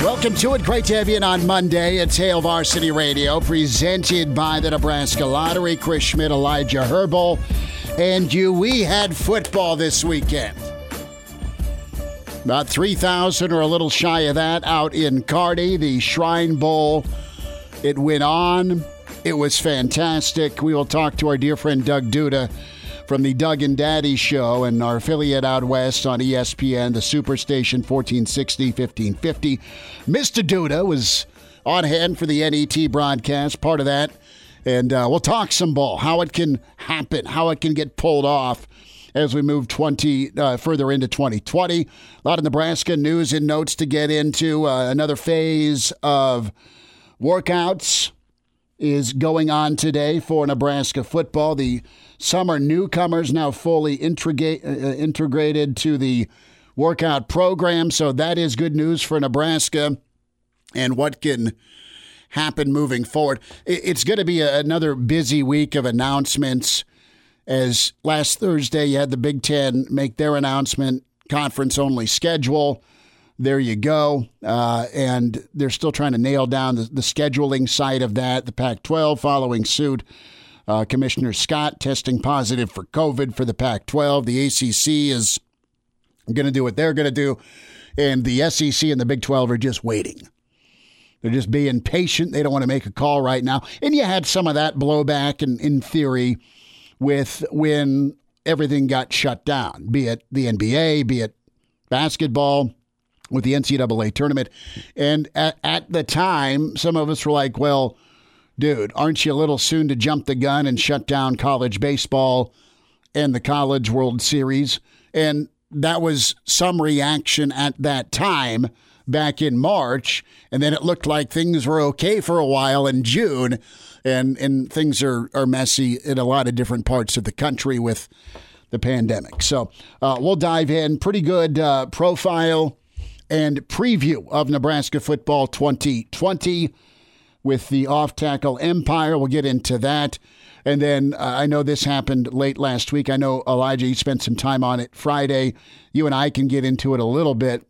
Welcome to it. Great to have you in on Monday. It's Hail Varsity Radio, presented by the Nebraska Lottery. Chris Schmidt, Elijah Herbel, and you. We had football this weekend. About 3,000 or a little shy of that out in Kearney, the Shrine Bowl. It went on. It was fantastic. We will talk to our dear friend Doug Duda from the Doug and Daddy Show and our affiliate out west on ESPN, the Superstation 1460, 1550. Mr. Duda was on hand for the NET broadcast, part of that. And we'll talk some ball, how it can happen, how it can get pulled off as we move further into 2020. A lot of Nebraska news and notes to get into. Another phase of workouts is going on today for Nebraska football. The summer newcomers now fully integrated to the workout program, so that is good news for Nebraska and what can happen moving forward. It's going to be another busy week of announcements, as last Thursday you had the Big Ten make their announcement, conference-only schedule. There you go. And they're still trying to nail down the scheduling side of that. The Pac-12 following suit. Commissioner Scott testing positive for COVID for the Pac-12. The ACC is going to do what they're going to do. And the SEC and the Big 12 are just waiting. They're just being patient. They don't want to make a call right now. And you had some of that blowback in theory with when everything got shut down, be it the NBA, be it basketball, with the NCAA tournament. And at the time, some of us were like, well, dude, aren't you a little soon to jump the gun and shut down college baseball and the College World Series? And that was some reaction at that time back in March. And then it looked like things were okay for a while in June. And things are messy in a lot of different parts of the country with the pandemic. So we'll dive in. Pretty good profile and preview of Nebraska football 2020 with the Off Tackle Empire. We'll get into that. And then I know this happened late last week. I know, Elijah, you spent some time on it Friday. You and I can get into it a little bit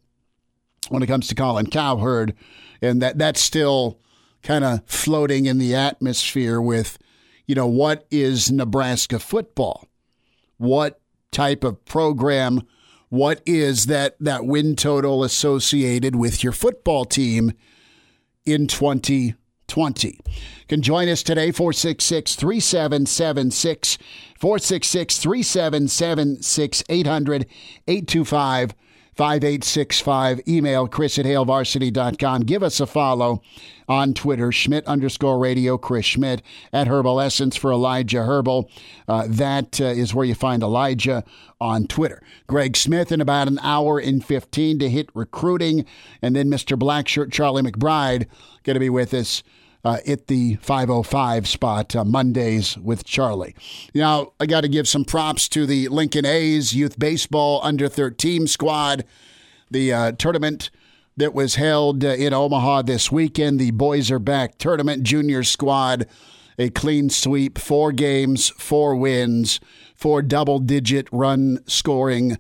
when it comes to Colin Cowherd. And that's still kind of floating in the atmosphere with, you know, what is Nebraska football? What type of program? What is that win total associated with your football team in 2020? You can join us today, 466-3776, 466-3776, 800-825-5865. Email Chris at HailVarsity.com. Give us a follow on Twitter, Schmidt_radio, Chris Schmidt, at Herbal Essence for Elijah Herbel. That is where you find Elijah on Twitter. Greg Smith in about an hour and 15 to hit recruiting. And then Mr. Blackshirt, Charlie McBride, going to be with us at the 5:05 spot Mondays with Charlie. Now, I got to give some props to the Lincoln A's Youth Baseball Under-13 squad. The tournament that was held in Omaha this weekend, the Boys Are Back tournament, junior squad, a clean sweep, 4 games, 4 wins, 4 double-digit run scoring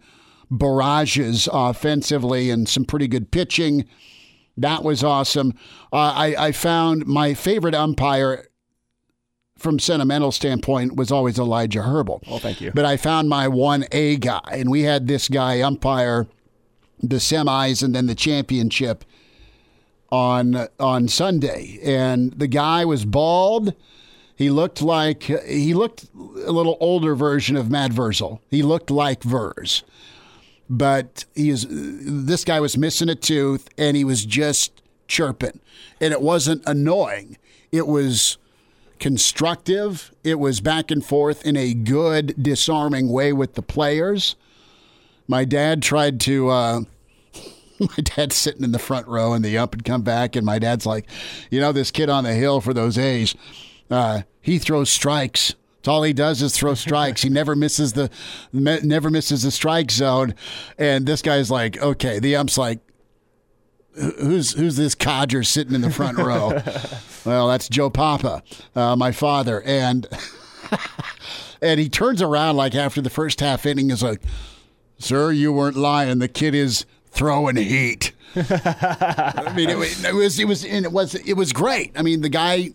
barrages offensively, and some pretty good pitching. That was awesome. I found my favorite umpire from sentimental standpoint was always Elijah Herbel. Oh, thank you. But I found my 1A guy, and we had this guy umpire the semis and then the championship on Sunday. And the guy was bald. He looked a little older version of Matt Verzel. He looked like Verz. But this guy was missing a tooth, and he was just chirping. And it wasn't annoying. It was constructive. It was back and forth in a good, disarming way with the players. My dad tried to my dad's sitting in the front row, and the ump had come back, and my dad's like, you know, this kid on the hill for those A's, He throws strikes. That's all he does is throw strikes. He never misses the strike zone. And this guy's like, okay, the ump's like, who's this codger sitting in the front row? Well, that's Joe Papa, my father. And and he turns around like after the first half inning is like, sir, you weren't lying. The kid is throwing heat. I mean, it was great. I mean, the guy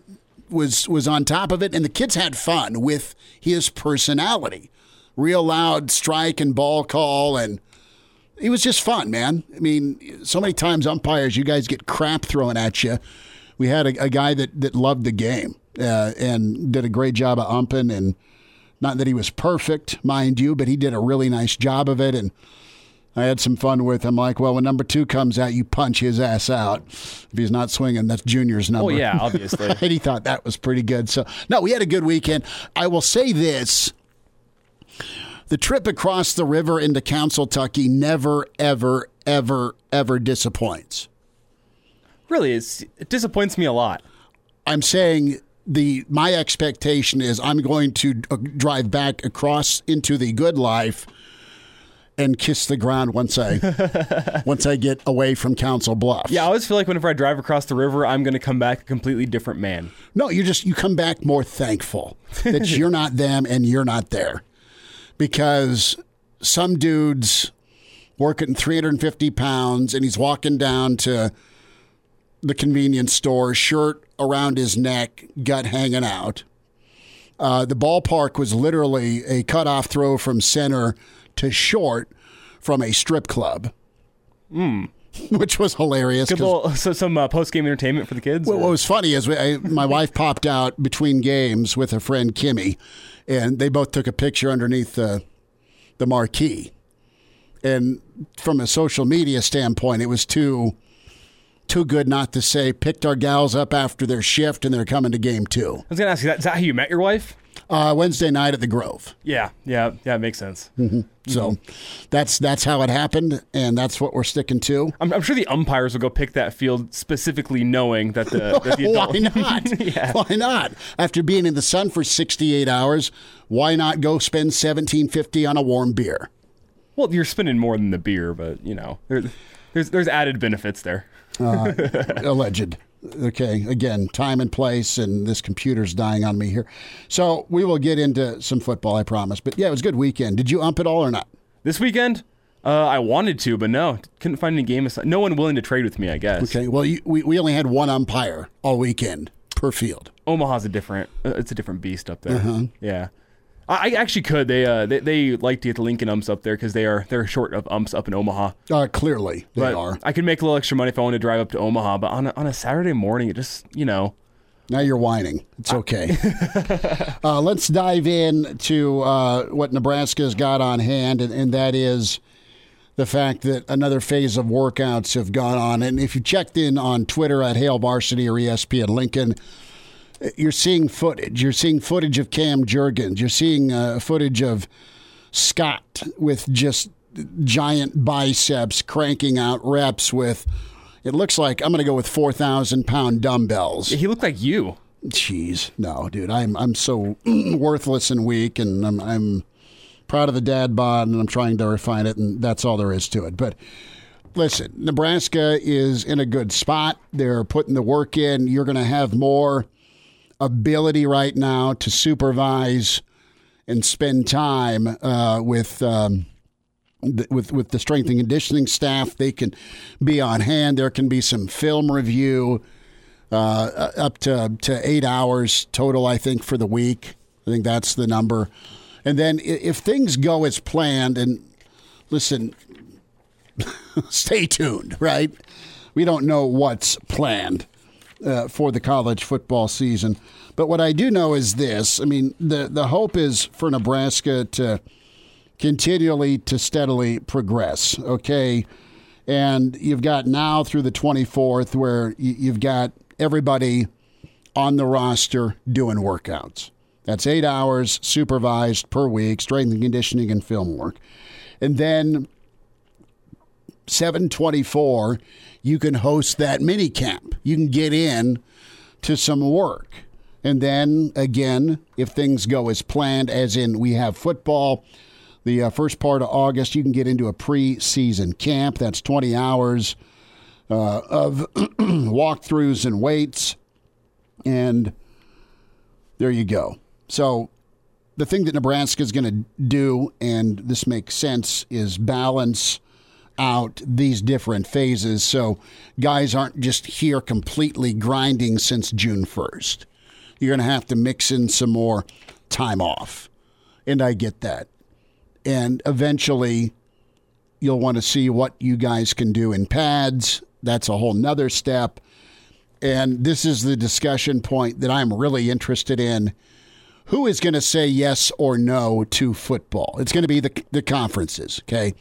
was on top of it, and the kids had fun with his personality. Real loud strike and ball call, and it was just fun, man. I mean, so many times umpires, you guys get crap thrown at you. We had a guy that loved the game and did a great job of umping, and not that he was perfect, mind you, but he did a really nice job of it, and I had some fun with him. Like, well, when number two comes out, you punch his ass out. If he's not swinging, that's Junior's number. Oh, yeah, obviously. And he thought that was pretty good. So, no, we had a good weekend. I will say this. The trip across the river into Council, Tucky never, ever, ever, ever disappoints. Really, it disappoints me a lot. I'm saying my expectation is I'm going to drive back across into the good life and kiss the ground once I get away from Council Bluffs. Yeah, I always feel like whenever I drive across the river, I'm going to come back a completely different man. No, you come back more thankful that you're not them and you're not there. Because some dude's working 350 pounds and he's walking down to the convenience store, shirt around his neck, gut hanging out. The ballpark was literally a cutoff throw from center to short from a strip club, which was hilarious. So some post-game entertainment for the kids? Well, what was funny is my wife popped out between games with her friend Kimmy, and they both took a picture underneath the marquee. And from a social media standpoint, it was too good not to say, picked our gals up after their shift, and they're coming to game two. I was going to ask you, is that how you met your wife? Wednesday night at the Grove. Yeah, it makes sense. Mm-hmm. So that's how it happened, and that's what we're sticking to. I'm sure the umpires will go pick that field specifically knowing that the adult... Why not? Yeah. Why not? After being in the sun for 68 hours, why not go spend $17.50 on a warm beer? Well, you're spending more than the beer, but, you know, there's added benefits there. Alleged. Okay, again, time and place, and this computer's dying on me here. So we will get into some football, I promise. But, yeah, it was a good weekend. Did you ump it all or not? This weekend? I wanted to, but no. Couldn't find any game. No one willing to trade with me, I guess. Okay, well, we only had one umpire all weekend per field. Omaha's a different beast up there. Uh-huh. Yeah. I actually could. They like to get the Lincoln umps up there because they're short of umps up in Omaha. Clearly, they are. I could make a little extra money if I wanted to drive up to Omaha, but on a Saturday morning, it just, you know. Now you're whining. It's okay. Let's dive in to what Nebraska's got on hand, and that is the fact that another phase of workouts have gone on. And if you checked in on Twitter at Hail Varsity or ESPN Lincoln, you're seeing footage. You're seeing footage of Cam Jurgens. You're seeing footage of Scott with just giant biceps cranking out reps with, it looks like, I'm going to go with 4,000-pound dumbbells. He looked like you. Jeez. No, dude. I'm so worthless and weak, and I'm proud of the dad bod, and I'm trying to refine it, and that's all there is to it. But listen, Nebraska is in a good spot. They're putting the work in. You're going to have more ability right now to supervise and spend time with the strength and conditioning staff. They can be on hand. There can be some film review up to 8 hours total, I think, for the week. I think that's the number. And then if things go as planned, and listen, stay tuned, right? We don't know what's planned for the college football season. But what I do know is this. I mean, the hope is for Nebraska to continually to steadily progress, okay? And you've got now through the 24th where you've got everybody on the roster doing workouts. That's 8 hours supervised per week, strength and conditioning and film work. And then 7/24, you can host that mini camp. You can get in to some work. And then, again, if things go as planned, as in we have football, the first part of August, you can get into a preseason camp. That's 20 hours of walkthroughs and weights. And there you go. So the thing that Nebraska is going to do, and this makes sense, is balance out these different phases so guys aren't just here completely grinding since June 1st. You're going to have to mix in some more time off. And I get that. And eventually, you'll want to see what you guys can do in pads. That's a whole nother step. And this is the discussion point that I'm really interested in. Who is going to say yes or no to football? It's going to be the conferences, okay?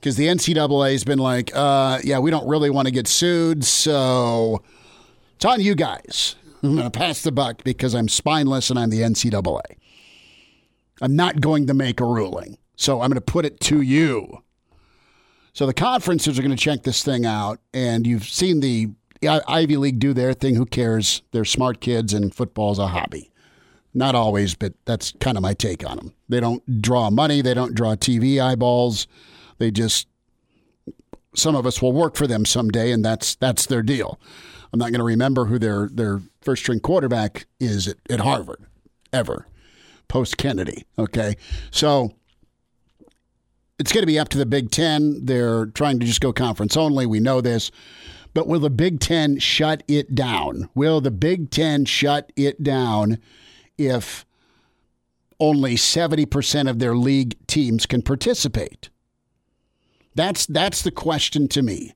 Because the NCAA has been like, yeah, we don't really want to get sued, so it's on you guys. I'm going to pass the buck because I'm spineless and I'm the NCAA. I'm not going to make a ruling, so I'm going to put it to you. So the conferences are going to check this thing out, and you've seen the Ivy League do their thing. Who cares? They're smart kids, and football's a hobby. Not always, but that's kind of my take on them. They don't draw money. They don't draw TV eyeballs. They just, some of us will work for them someday, and that's their deal. I'm not going to remember who their first-string quarterback is at Harvard, ever. Post-Kennedy, okay? So it's going to be up to the Big Ten. They're trying to just go conference only. We know this. But will the Big Ten shut it down? Will the Big Ten shut it down if only 70% of their league teams can participate? That's the question to me.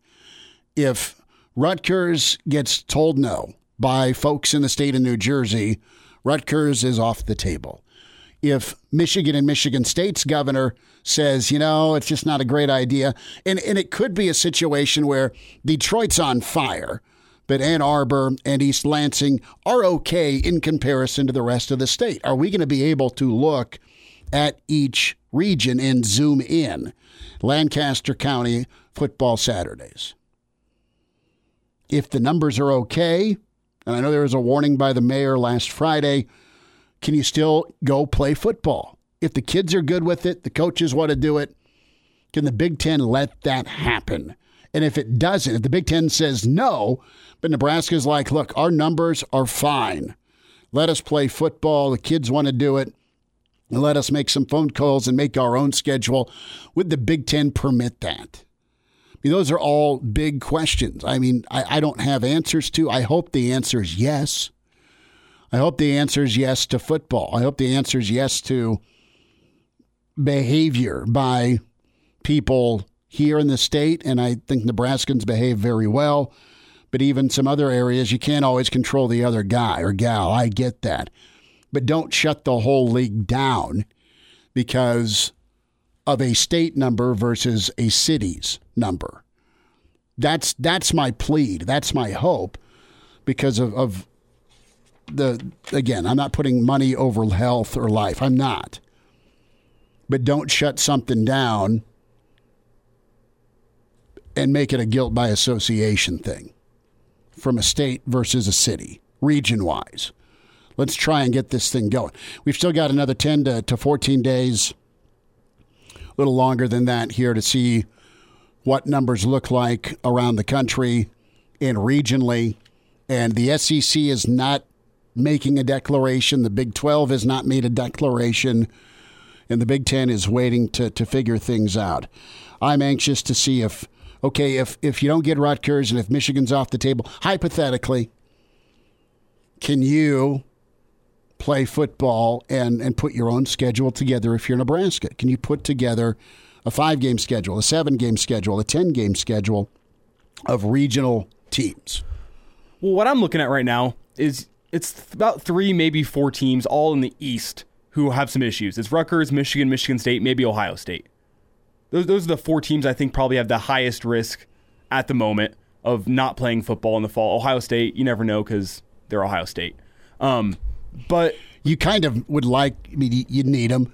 If Rutgers gets told no by folks in the state of New Jersey, Rutgers is off the table. If Michigan and Michigan State's governor says, you know, it's just not a great idea, and it could be a situation where Detroit's on fire, but Ann Arbor and East Lansing are okay in comparison to the rest of the state. Are we going to be able to look at each region and zoom in? Lancaster County football Saturdays. If the numbers are okay, and I know there was a warning by the mayor last Friday, can you still go play football? If the kids are good with it, the coaches want to do it, can the Big Ten let that happen? And if it doesn't, if the Big Ten says no, but Nebraska's like, look, our numbers are fine. Let us play football. The kids want to do it. And let us make some phone calls and make our own schedule. Would the Big Ten permit that? I mean, those are all big questions. I mean, I don't have answers to. I hope the answer is yes. I hope the answer is yes to football. I hope the answer is yes to behavior by people here in the state, and I think Nebraskans behave very well, but even some other areas, you can't always control the other guy or gal. I get that. But don't shut the whole league down because of a state number versus a city's number. That's my plead. That's my hope because of the, again, I'm not putting money over health or life. I'm not. But don't shut something down and make it a guilt by association thing from a state versus a city, region-wise. Let's try and get this thing going. We've still got another 10 to 14 days, a little longer than that here, to see what numbers look like around the country and regionally. And the SEC is not making a declaration. The Big 12 has not made a declaration. And the Big 10 is waiting to figure things out. I'm anxious to see if, okay, if you don't get Rutgers and if Michigan's off the table, hypothetically, can you play football and put your own schedule together if you're Nebraska? Can you put together a 5-game schedule, a 7-game schedule, a 10-game schedule of regional teams? Well, what I'm looking at right now is it's about 3, maybe 4 teams all in the East who have some issues. It's Rutgers, Michigan, Michigan State, maybe Ohio State. Those are the 4 teams I think probably have the highest risk at the moment of not playing football in the fall. Ohio State, you never know because they're Ohio State. But you kind of would like, I mean, you need them.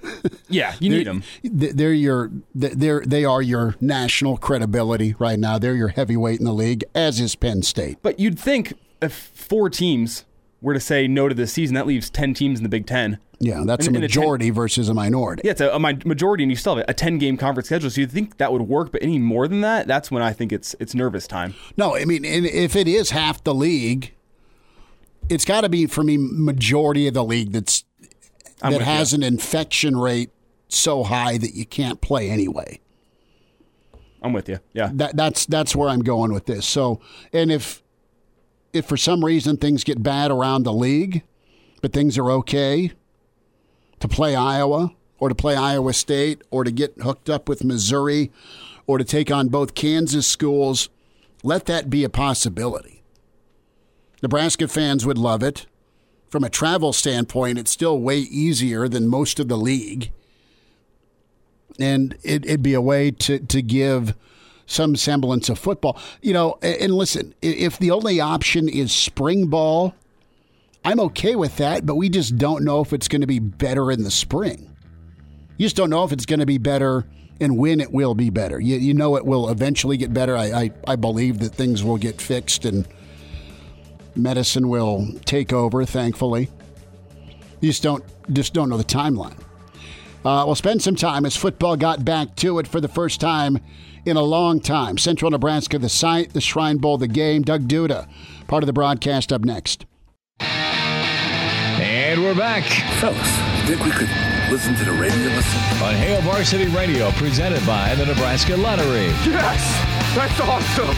Yeah, you need them. They are your national credibility right now. They're your heavyweight in the league, as is Penn State. But you'd think if 4 teams were to say no to this season, that leaves 10 teams in the Big Ten. Yeah, that's a majority versus a minority. Yeah, it's a majority, and you still have a 10-game conference schedule, so you'd think that would work, but any more than that, that's when I think it's nervous time. No, I mean, if it is half the league, it's got to be, for me, majority of the league that has an infection rate so high that you can't play anyway. I'm with you, yeah. That's where I'm going with this. So, and if for some reason things get bad around the league, but things are okay to play Iowa or to play Iowa State or to get hooked up with Missouri or to take on both Kansas schools, let that be a possibility. Nebraska fans would love it. From a travel standpoint, it's still way easier than most of the league. And it'd be a way to give some semblance of football. You know, and listen, if the only option is spring ball, I'm okay with that, but we just don't know if it's going to be better in the spring. You just don't know if it's going to be better and when it will be better. You know it will eventually get better. I believe that things will get fixed and medicine will take over, thankfully. You just don't know the timeline. We'll spend some time as football got back to it for the first time in a long time. Central Nebraska, the site, the Shrine Bowl, the game. Doug Duda, part of the broadcast up next. And we're back. Fellas, you think we could listen to the radio on Hail Varsity Radio, presented by the Nebraska Lottery. Yes! That's awesome!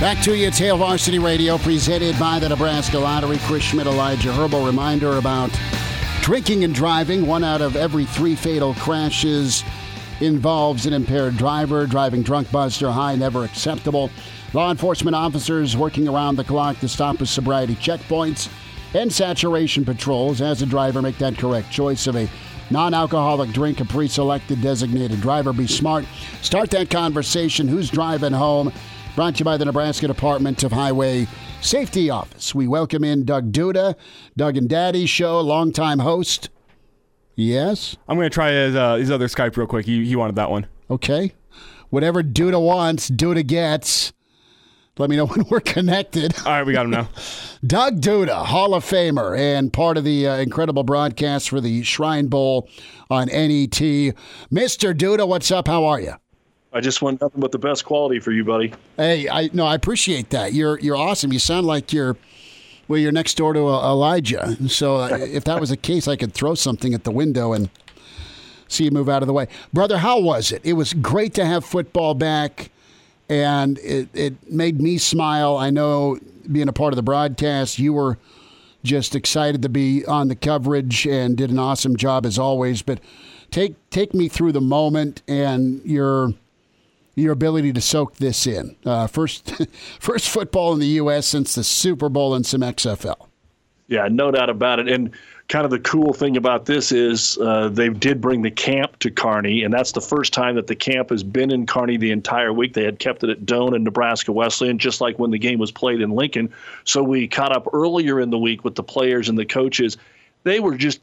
Back to you. It's Hail Varsity Radio, presented by the Nebraska Lottery. Chris Schmidt, Elijah Herbel. Reminder about drinking and driving. 1 out of every 3 fatal crashes involves an impaired driver. Driving drunk, buzzed, or high, never acceptable. Law enforcement officers working around the clock to stop with sobriety checkpoints and saturation patrols. As a driver, make that correct choice of a non-alcoholic drink, a pre-selected designated driver. Be smart. Start that conversation. Who's driving home? Brought to you by the Nebraska Department of Highway Safety Office. We welcome in Doug Duda, Doug and Daddy Show, longtime host. Yes? I'm going to try his other Skype real quick. He wanted that one. Okay. Whatever Duda wants, Duda gets. Let me know when we're connected. All right, we got him now. Doug Duda, Hall of Famer, and part of the incredible broadcast for the Shrine Bowl on NET. Mr. Duda, what's up? How are you? I just want nothing but the best quality for you, buddy. Hey, I appreciate that. You're awesome. You sound like you're next door to Elijah. So if that was the case, I could throw something at the window and see you move out of the way. Brother, how was it? It was great to have football back, and it made me smile. I know, being a part of the broadcast, you were just excited to be on the coverage and did an awesome job as always. But take me through the moment and your ability to soak this in. First football in the U.S. since the Super Bowl and some XFL. Yeah, no doubt about it. And kind of the cool thing about this is they did bring the camp to Kearney, and that's the first time that the camp has been in Kearney the entire week. They had kept it at Doane and Nebraska Wesleyan, just like when the game was played in Lincoln. So we caught up earlier in the week with the players and the coaches. They were just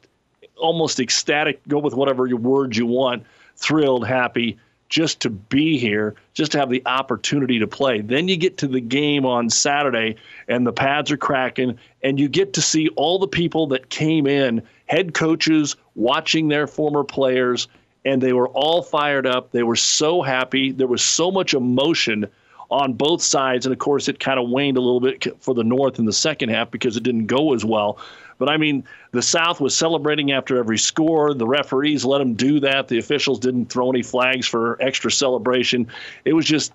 almost ecstatic, go with whatever word you want, thrilled, happy, just to be here, just to have the opportunity to play. Then you get to the game on Saturday, and the pads are cracking, and you get to see all the people that came in, head coaches watching their former players, and they were all fired up. They were so happy. There was so much emotion on both sides, and, of course, it kind of waned a little bit for the North in the second half because it didn't go as well. But, I mean, the South was celebrating after every score. The referees let them do that. The officials didn't throw any flags for extra celebration. It was just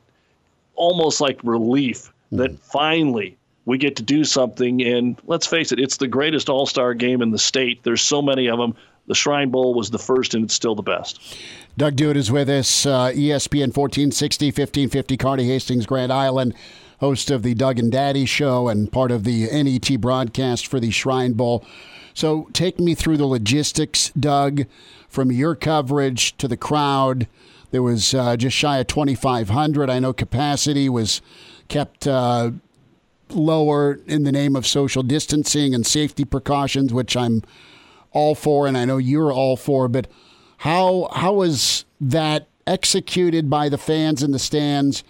almost like relief that finally we get to do something. And let's face it, it's the greatest all-star game in the state. There's so many of them. The Shrine Bowl was the first, and it's still the best. Doug Duda is with us, ESPN 1460, 1550, Kearney, Hastings, Grand Island, host of the Doug and Daddy Show and part of the NET broadcast for the Shrine Bowl. So take me through the logistics, Doug, from your coverage to the crowd. There was just shy of 2,500. I know capacity was kept lower in the name of social distancing and safety precautions, which I'm all for, and I know you're all for, but how was that executed by the fans in the stands?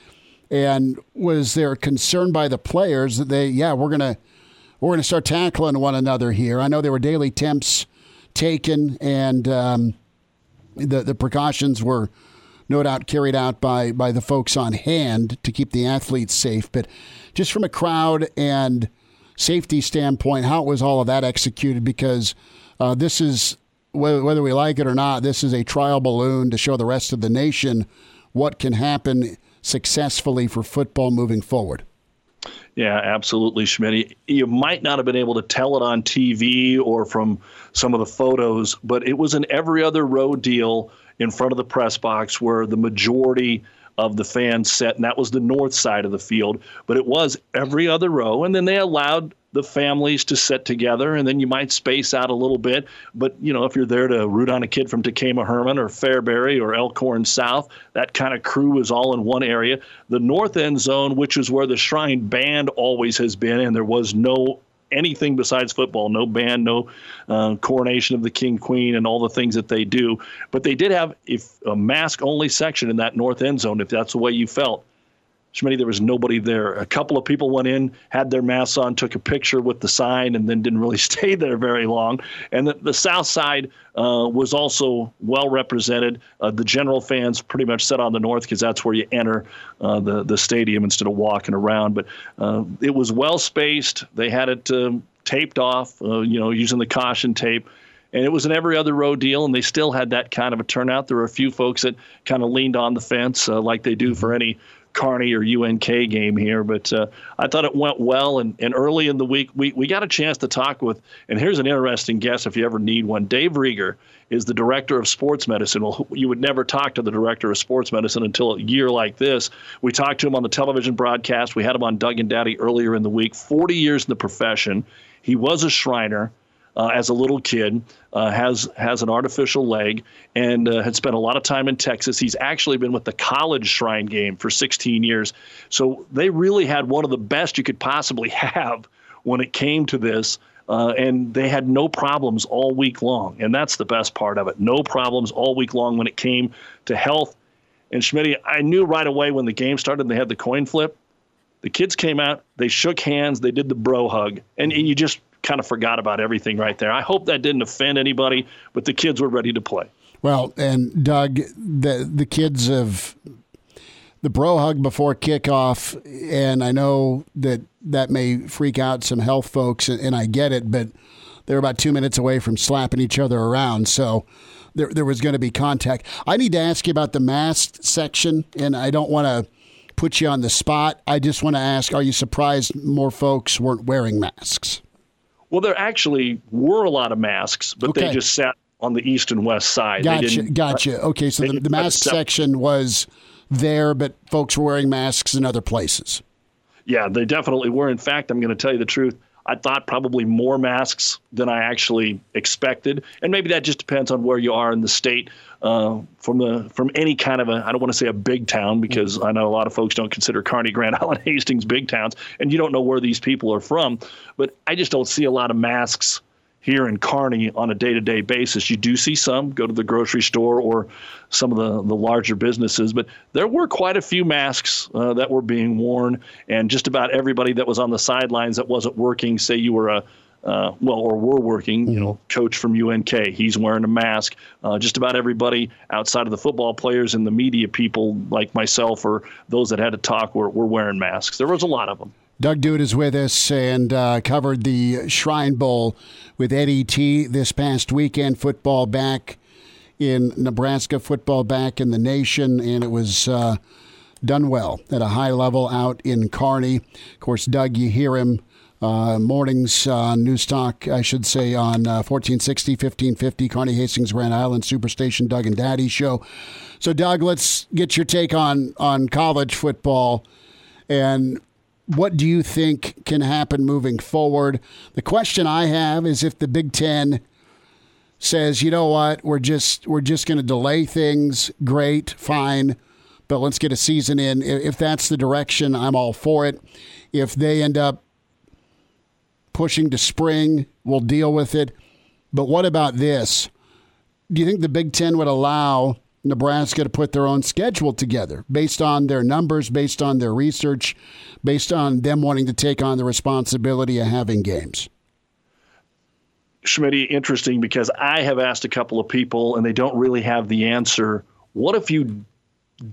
And was there concern by the players that we're gonna We're going to start tackling one another here. I know there were daily temps taken, and the precautions were no doubt carried out by the folks on hand to keep the athletes safe. But just from a crowd and safety standpoint, how was all of that executed? Because this is, whether we like it or not, this is a trial balloon to show the rest of the nation what can happen successfully for football moving forward. Yeah, absolutely, Schmidt. You might not have been able to tell it on TV or from some of the photos, but it was an every other row deal in front of the press box where the majority of the fans sat, and that was the north side of the field. But it was every other row, and then they allowed the families to sit together, and then you might space out a little bit. But, you know, if you're there to root on a kid from Takema Herman or Fairbury or Elkhorn South, that kind of crew is all in one area. The north end zone, which is where the Shrine Band always has been, and there was no anything besides football, no band, no coronation of the king, queen, and all the things that they do. But they did have a mask-only section in that north end zone, if that's the way you felt. Schmitty, there was nobody there. A couple of people went in, had their masks on, took a picture with the sign, and then didn't really stay there very long. And the south side was also well represented. The general fans pretty much sat on the north because that's where you enter the stadium instead of walking around. But it was well spaced. They had it taped off, using the caution tape. And it was an every other row deal, and they still had that kind of a turnout. There were a few folks that kind of leaned on the fence like they do for any Kearney or UNK game here, but I thought it went well. And early in the week, we got a chance to talk with, and here's an interesting guest if you ever need one. Dave Rieger is the director of sports medicine. Well, you would never talk to the director of sports medicine until a year like this. We talked to him on the television broadcast. We had him on Doug and Daddy earlier in the week. 40 years in the profession. He was a Shriner as a little kid, has an artificial leg, and had spent a lot of time in Texas. He's actually been with the college Shrine game for 16 years. So they really had one of the best you could possibly have when it came to this, and they had no problems all week long. And that's the best part of it. No problems all week long when it came to health. And Schmidt, I knew right away when the game started and they had the coin flip, the kids came out, they shook hands, they did the bro hug, and you just kind of forgot about everything right there. I hope that didn't offend anybody, but the kids were ready to play. Well, and Doug, the kids have the bro hug before kickoff, and I know that may freak out some health folks, and I get it, but they're about 2 minutes away from slapping each other around, so there was going to be contact. I need to ask you about the mask section, and I don't want to put you on the spot. I just want to ask, are you surprised more folks weren't wearing masks? Well, there actually were a lot of masks, but okay, they just sat on the east and west side. Gotcha. Okay, so the mask section was there, but folks were wearing masks in other places. Yeah, they definitely were. In fact, I'm going to tell you the truth. I thought probably more masks than I actually expected. And maybe that just depends on where you are in the state. From any kind of I don't want to say a big town, because I know a lot of folks don't consider Kearney, Grand Island, Hastings big towns, and you don't know where these people are from. But I just don't see a lot of masks here in Kearney on a day-to-day basis. You do see some go to the grocery store or some of the larger businesses, but there were quite a few masks that were being worn, and just about everybody that was on the sidelines that wasn't working, say you were were working, coach from UNK, he's wearing a mask. Just about everybody outside of the football players and the media people like myself or those that had to talk were wearing masks. There was a lot of them. Doug Duda is with us and covered the Shrine Bowl with NET this past weekend. Football back in Nebraska, football back in the nation, and it was done well at a high level out in Kearney. Of course, Doug, you hear him mornings on News Talk, I should say, on 1460, 1550, Kearney, Hastings, Grand Island, Superstation, Doug and Daddy Show. So, Doug, let's get your take on college football and what do you think can happen moving forward? The question I have is if the Big Ten says, you know what, we're just going to delay things, great, fine, but let's get a season in. If that's the direction, I'm all for it. If they end up pushing to spring, we'll deal with it. But what about this? Do you think the Big Ten would allow Nebraska to put their own schedule together based on their numbers, based on their research, based on them wanting to take on the responsibility of having games. Schmitty, interesting, because I have asked a couple of people and they don't really have the answer. What if you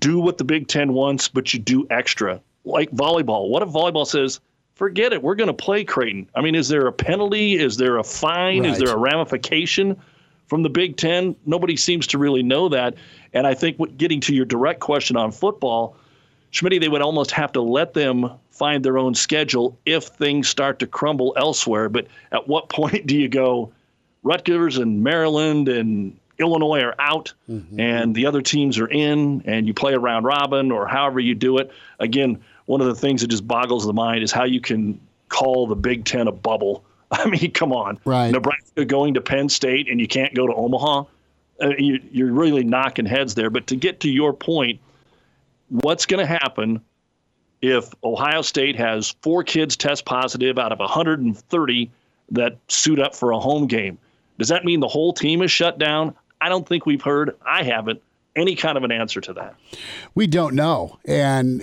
do what the Big Ten wants, but you do extra? Like volleyball. What if volleyball says, forget it, we're going to play Creighton? I mean, is there a penalty? Is there a fine? Right. Is there a ramification from the Big Ten? Nobody seems to really know that. And I think getting to your direct question on football, Schmitty, they would almost have to let them find their own schedule if things start to crumble elsewhere. But at what point do you go, Rutgers and Maryland and Illinois are out, and the other teams are in, and you play a round robin or however you do it? Again, one of the things that just boggles the mind is how you can call the Big Ten a bubble. I mean, come on. Right. Nebraska going to Penn State and you can't go to Omaha. You're really knocking heads there. But to get to your point, what's going to happen if Ohio State has 4 kids test positive out of 130 that suit up for a home game? Does that mean the whole team is shut down? I don't think we've heard, I haven't, any kind of an answer to that. We don't know. And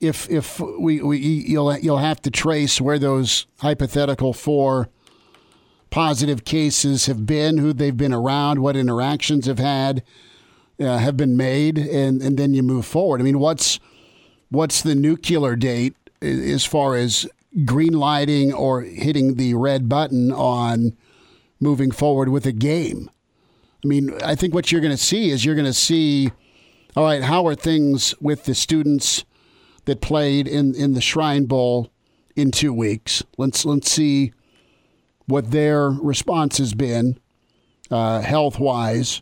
If you'll have to trace where those hypothetical 4 positive cases have been, who they've been around, what interactions have been made, and then you move forward. I mean, what's the nuclear date as far as green lighting or hitting the red button on moving forward with a game? I mean, I think what you're going to see is all right, how are things with the students that played in the Shrine Bowl in 2 weeks? Let's see what their response has been health-wise,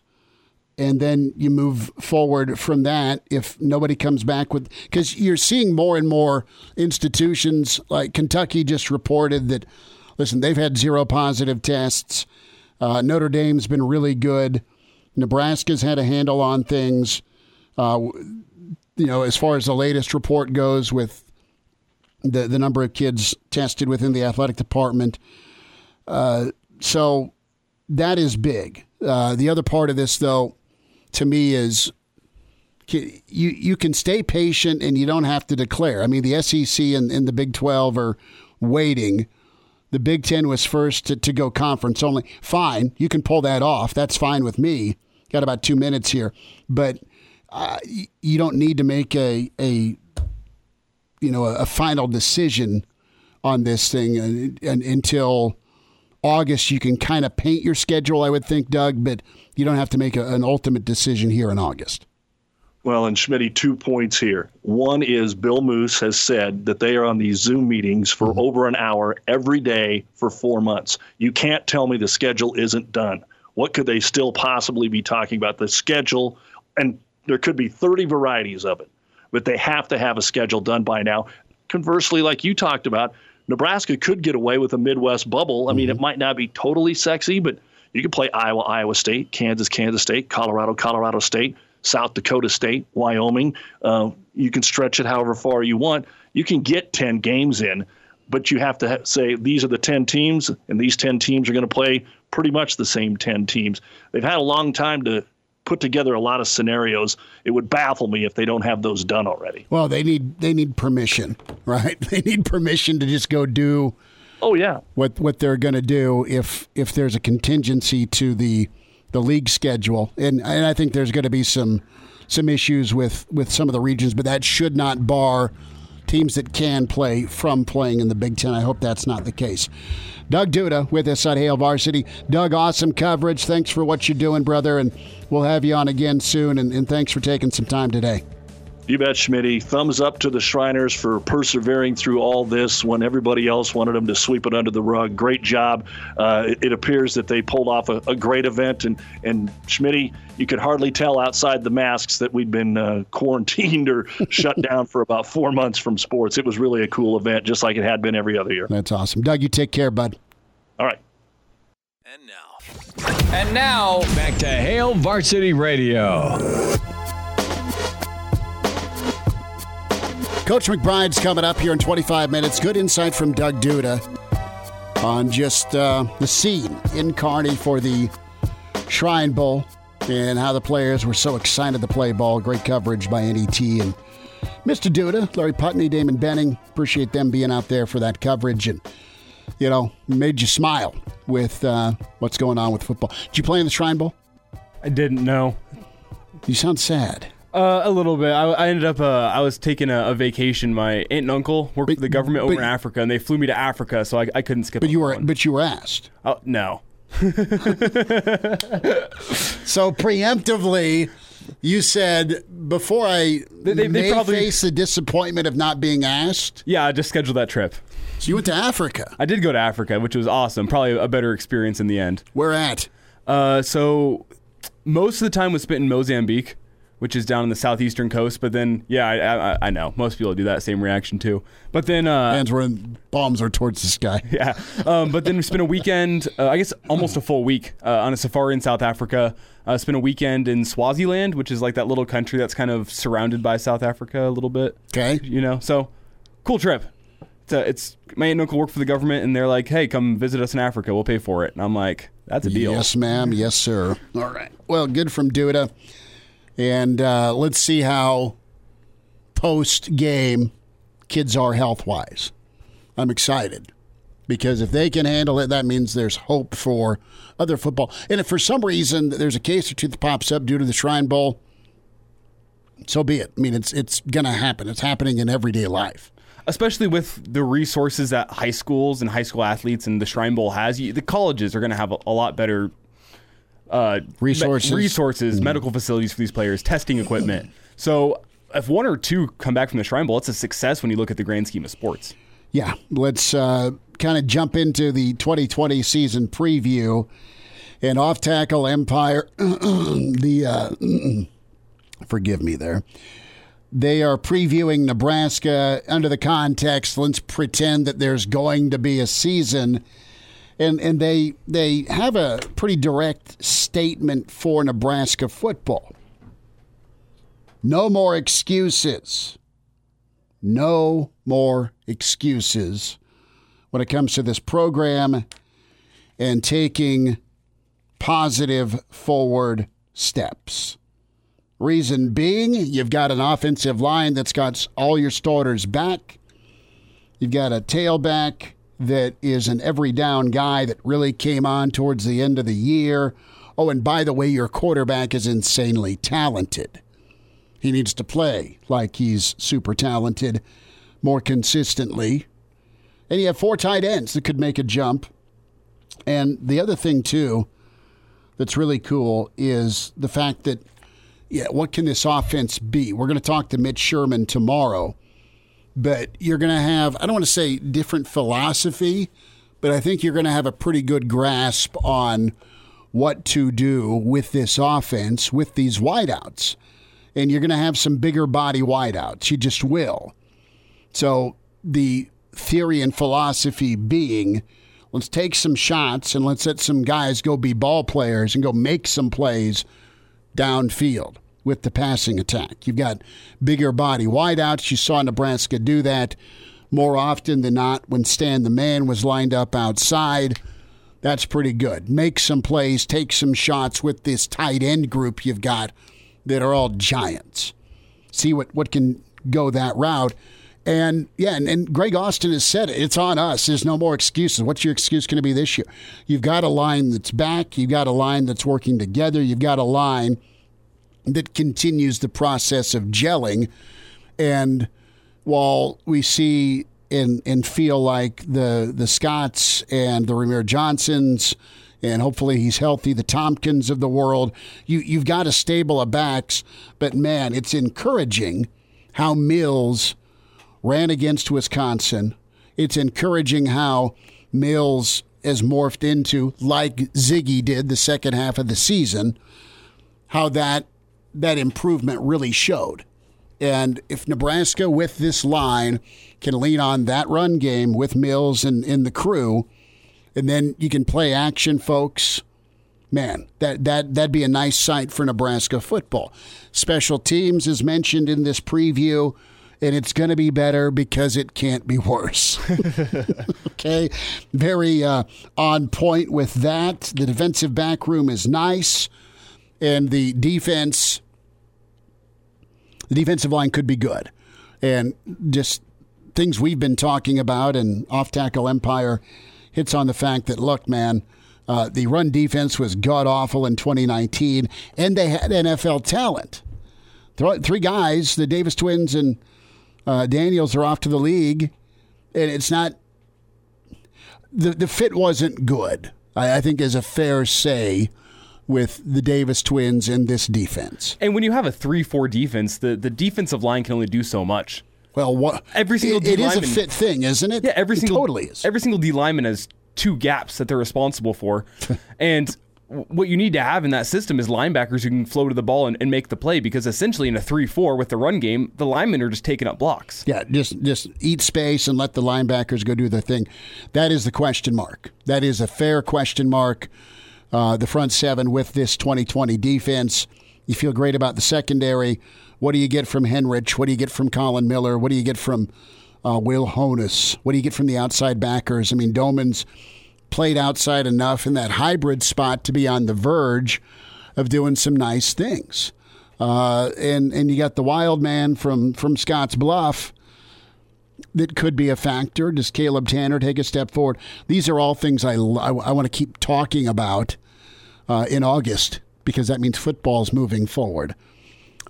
and then you move forward from that if nobody comes back with... Because you're seeing more and more institutions, like Kentucky just reported that, listen, they've had 0 positive tests. Notre Dame's been really good. Nebraska's had a handle on things. You know, as far as the latest report goes with the number of kids tested within the athletic department. So that is big. The other part of this, though, to me is you can stay patient and you don't have to declare. I mean, the SEC and the Big 12 are waiting. The Big 10 was first to go conference only. Fine, you can pull that off. That's fine with me. Got about 2 minutes here. But... you don't need to make a final decision on this thing and until August. You can kind of paint your schedule, I would think, Doug, but you don't have to make an ultimate decision here in August. Well, and Schmitty, 2 points here. One is Bill Moose has said that they are on these Zoom meetings for over an hour every day for 4 months. You can't tell me the schedule isn't done. What could they still possibly be talking about? The schedule, and there could be 30 varieties of it, but they have to have a schedule done by now. Conversely, like you talked about, Nebraska could get away with a Midwest bubble. I mean, it might not be totally sexy, but you could play Iowa, Iowa State, Kansas, Kansas State, Colorado, Colorado State, South Dakota State, Wyoming. You can stretch it however far you want. You can get 10 games in, but you have to say these are the 10 teams, and these 10 teams are going to play pretty much the same 10 teams. They've had a long time to put together a lot of scenarios. It would baffle me if they don't have those done already. Well, they need permission, right? They need permission to just go do what they're going to do if there's a contingency to the league schedule. And I think there's going to be some issues with some of the regions, but that should not bar teams that can play from playing in the Big Ten. I hope that's not the case. Doug Duda with us on Hail Varsity. Doug, awesome coverage. Thanks for what you're doing, brother, and we'll have you on again soon, and thanks for taking some time today. You bet, Schmitty. Thumbs up to the Shriners for persevering through all this when everybody else wanted them to sweep it under the rug. Great job. It appears that they pulled off a great event. And Schmitty, you could hardly tell outside the masks that we'd been quarantined or shut down for about 4 months from sports. It was really a cool event, just like it had been every other year. That's awesome. Doug, you take care, bud. All right. And now, back to Hail Varsity Radio. Coach McBride's coming up here in 25 minutes. Good insight from Doug Duda on just the scene in Kearney for the Shrine Bowl. and how the players were so excited to play ball. Great coverage by NET and Mr. Duda, Larry Putney, Damon Benning. Appreciate them being out there for that coverage and, you know, made you smile with what's going on with football. Did you play in the Shrine Bowl? I didn't, no. You sound sad. A little bit. I ended up, I was taking a vacation. My aunt and uncle worked for the government over in Africa, and they flew me to Africa, so I couldn't skip. But you were asked. Oh, no. So preemptively, you said, before they face the disappointment of not being asked? Yeah, I just scheduled that trip. So you went to Africa? I did go to Africa, which was awesome. Probably a better experience in the end. Where at? So most of the time was spent in Mozambique, which is down on the southeastern coast. But then, yeah, I know. Most people do that same reaction, too. But then... hands were in, bombs are towards the sky. Yeah. But then we spent a weekend, I guess almost a full week, on a safari in South Africa. Spent a weekend in Swaziland, which is like that little country that's kind of surrounded by South Africa a little bit. Okay. You know, so cool trip. It's my aunt and uncle work for the government, and they're like, hey, come visit us in Africa. We'll pay for it. And I'm like, that's a deal. Yes, ma'am. Yes, sir. All right. Well, good from Duda. And let's see how post-game kids are health-wise. I'm excited because if they can handle it, that means there's hope for other football. And if for some reason there's a case or two that pops up due to the Shrine Bowl, so be it. I mean, it's going to happen. It's happening in everyday life. Especially with the resources that high schools and high school athletes and the Shrine Bowl has, the colleges are going to have a lot better resources, medical facilities for these players, testing equipment. So if one or two come back from the Shrine Bowl, it's a success when you look at the grand scheme of sports. Yeah, let's kind of jump into the 2020 season preview. And Off Tackle Empire, forgive me there, they are previewing Nebraska under the context, let's pretend that there's going to be a season. And they have a pretty direct statement for Nebraska football. No more excuses. No more excuses when it comes to this program and taking positive forward steps. Reason being, you've got an offensive line that's got all your starters back. You've got a tailback that is an every down guy that really came on towards the end of the year. Oh, and by the way, your quarterback is insanely talented. He needs to play like he's super talented more consistently. And you have four tight ends that could make a jump. And the other thing, too, that's really cool is the fact that, yeah, what can this offense be? We're going to talk to Mitch Sherman tomorrow. But you're going to have, I don't want to say different philosophy, but I think you're going to have a pretty good grasp on what to do with this offense, with these wideouts. And you're going to have some bigger body wideouts. You just will. So the theory and philosophy being, let's take some shots and let's let some guys go be ball players and go make some plays downfield with the passing attack. You've got bigger body wideouts. You saw Nebraska do that more often than not when Stan the Man was lined up outside. That's pretty good. Make some plays, take some shots with this tight end group you've got that are all giants. See what can go that route. And, yeah, and Greg Austin has said it. It's on us. There's no more excuses. What's your excuse going to be this year? You've got a line that's back. You've got a line that's working together. You've got a line that continues the process of gelling. And while we see and feel like the Scotts and the Ramir Johnsons, and hopefully he's healthy, the Tompkins of the world, you've got a stable of backs. But, man, it's encouraging how Mills ran against Wisconsin. It's encouraging how Mills has morphed into, like Ziggy did the second half of the season, how that improvement really showed. And if Nebraska with this line can lean on that run game with Mills and the crew, and then you can play action folks, man, that'd be a nice sight for Nebraska football. Special teams is mentioned in this preview, and it's going to be better because it can't be worse. Okay, very on point with that. The defensive back room is nice. and the defense, the defensive line could be good. And just things we've been talking about, and Off Tackle Empire hits on the fact that, look, man, the run defense was god-awful in 2019, and they had NFL talent. Three guys, the Davis twins and Daniels, are off to the league, and it's not – the fit wasn't good, I think is a fair say, with the Davis twins and this defense. And when you have a 3-4 defense, the defensive line can only do so much. Well, every single D lineman, it is a fit thing, isn't it? Yeah, every single D lineman has two gaps that they're responsible for. And what you need to have in that system is linebackers who can flow to the ball and make the play, because essentially in a 3-4 with the run game, the linemen are just taking up blocks. Yeah, just eat space and let the linebackers go do their thing. That is the question mark. That is a fair question mark. The front seven with this 2020 defense. You feel great about the secondary. What do you get from Henrich? What do you get from Colin Miller? What do you get from Will Honus? What do you get from the outside backers? I mean, Doman's played outside enough in that hybrid spot to be on the verge of doing some nice things. And you got the wild man from Scott's Bluff that could be a factor. Does Caleb Tanner take a step forward? These are all things I want to keep talking about in August, because that means football's moving forward.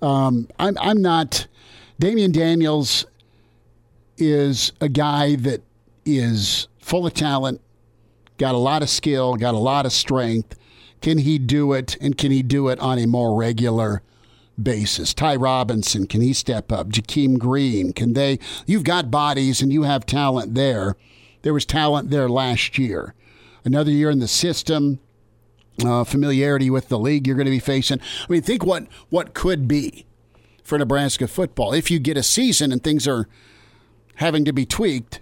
I'm not. Damian Daniels is a guy that is full of talent, got a lot of skill, got a lot of strength. Can he do it? And can he do it on a more regular basis? Ty Robinson, can he step up? Jakeem Green, can they? You've got bodies and you have talent there. There was talent there last year. Another year in the system. Familiarity with the league you're going to be facing. I mean, think what could be for Nebraska football. If you get a season and things are having to be tweaked,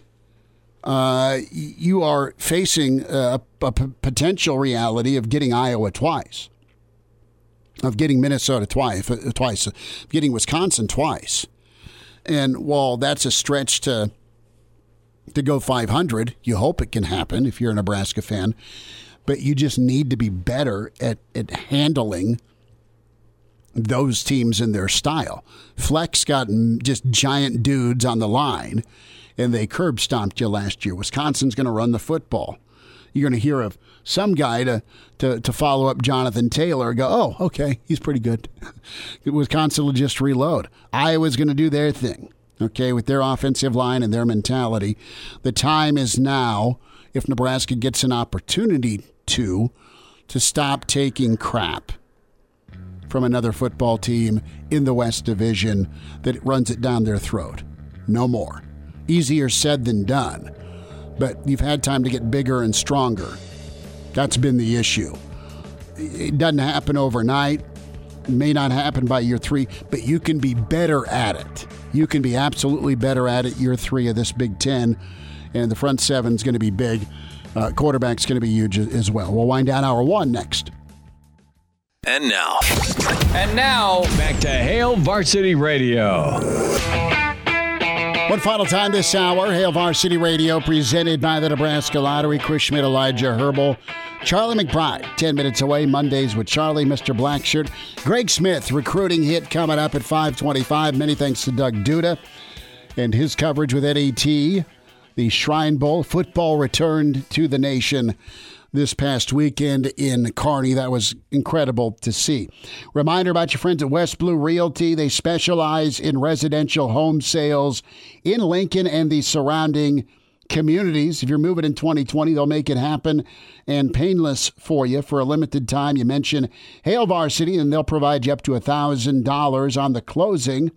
you are facing a potential reality of getting Iowa twice, of getting Minnesota twice, of getting Wisconsin twice. And while that's a stretch to go 500, you hope it can happen if you're a Nebraska fan. But you just need to be better at handling those teams in their style. Fleck's got just giant dudes on the line, and they curb stomped you last year. Wisconsin's going to run the football. You're going to hear of some guy to follow up Jonathan Taylor and go, oh, okay, he's pretty good. Wisconsin will just reload. Iowa's going to do their thing, okay, with their offensive line and their mentality. The time is now, if Nebraska gets an opportunity to stop taking crap from another football team in the West Division that runs it down their throat. No more. Easier said than done. But you've had time to get bigger and stronger. That's been the issue. It doesn't happen overnight. It may not happen by year three, but you can be better at it. You can be absolutely better at it year three of this Big Ten. And the front seven's going to be big. Quarterback's going to be huge as well. We'll wind down hour one next. And now, back to Hail Varsity Radio. One final time this hour, Hail Varsity Radio, presented by the Nebraska Lottery. Chris Schmidt, Elijah Herbel, Charlie McBride, 10 minutes away, Mondays with Charlie, Mr. Blackshirt. Greg Smith, recruiting hit coming up at 5:25. Many thanks to Doug Duda and his coverage with NET. The Shrine Bowl football returned to the nation this past weekend in Kearney. That was incredible to see. Reminder about your friends at West Blue Realty. They specialize in residential home sales in Lincoln and the surrounding communities. If you're moving in 2020, they'll make it happen and painless for you for a limited time. You mention Hail Varsity and they'll provide you up to $1,000 on the closing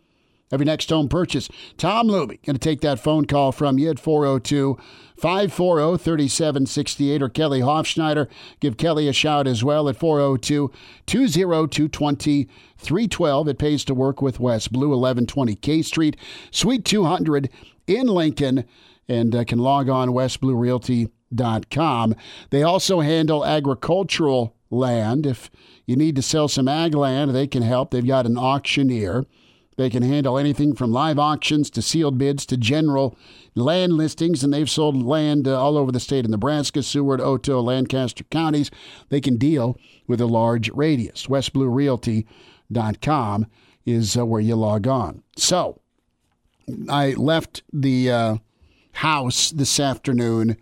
of your next home purchase. Tom Luby, going to take that phone call from you at 402-540-3768, or Kelly Hofschneider. Give Kelly a shout as well at 402-202-2312. It pays to work with West Blue, 1120 K Street, Suite 200 in Lincoln, and can log on westbluerealty.com. They also handle agricultural land. If you need to sell some ag land, they can help. They've got an auctioneer. They can handle anything from live auctions to sealed bids to general land listings, and they've sold land all over the state of Nebraska, Seward, Oto, Lancaster counties. They can deal with a large radius. WestBlueRealty.com is where you log on. So I left the house this afternoon,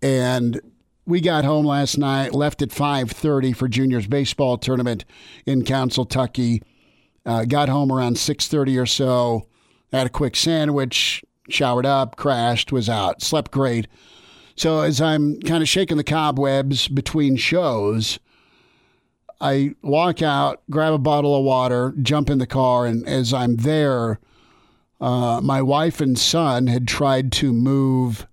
and we got home last night, left at 5:30 for juniors baseball tournament in Counciltucky. Got home around 6:30 or so, had a quick sandwich, showered up, crashed, was out, slept great. So as I'm kind of shaking the cobwebs between shows, I walk out, grab a bottle of water, jump in the car, and as I'm there, my wife and son had tried to move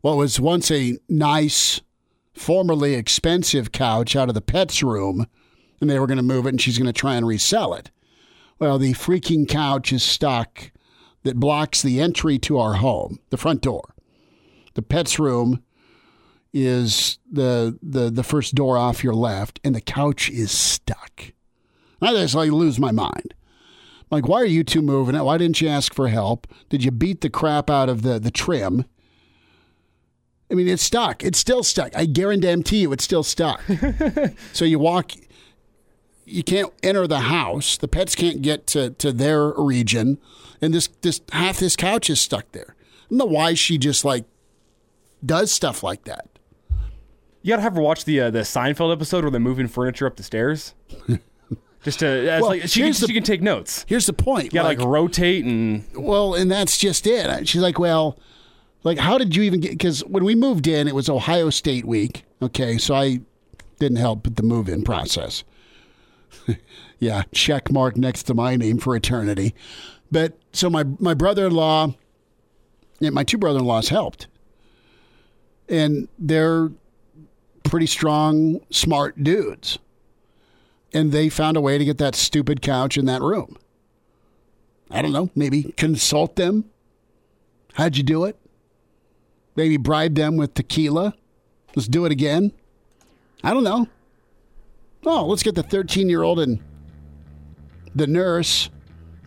what was once a nice, formerly expensive couch out of the pets room, and they were going to move it, and she's going to try and resell it. Well, the freaking couch is stuck that blocks the entry to our home, the front door. The pet's room is the first door off your left, and the couch is stuck. I just like lose my mind. Like, why are you two moving it? Why didn't you ask for help? Did you beat the crap out of the trim? I mean, it's stuck. It's still stuck. I guarantee you it's still stuck. So you walk... You can't enter the house. The pets can't get to their region. And this half this couch is stuck there. I don't know why she just like does stuff like that. You got to have her watch the Seinfeld episode where they're moving furniture up the stairs. Just to, well, like, she can take notes. Here's the point. You got to like rotate and. Well, and that's just it. She's like, well, like, how did you even get, because when we moved in, it was Ohio State week. Okay. So I didn't help with the move in process. Yeah, check mark next to my name for eternity. But so my brother-in-law and my two brother-in-laws helped. And they're pretty strong, smart dudes. And they found a way to get that stupid couch in that room. I don't know, maybe consult them. How'd you do it? Maybe bribe them with tequila. Let's do it again. I don't know. Oh, let's get the 13-year-old and the nurse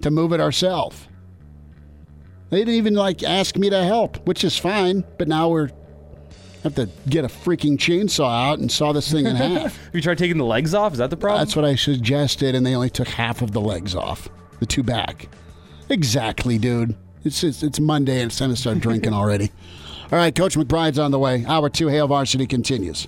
to move it ourselves. They didn't even, like, ask me to help, which is fine. But now we have to get a freaking chainsaw out and saw this thing in half. You tried taking the legs off? Is that the problem? That's what I suggested, and they only took half of the legs off, the two back. Exactly, dude. It's Monday, and it's time to start drinking already. All right, Coach McBride's on the way. Hour 2, Hail Varsity continues.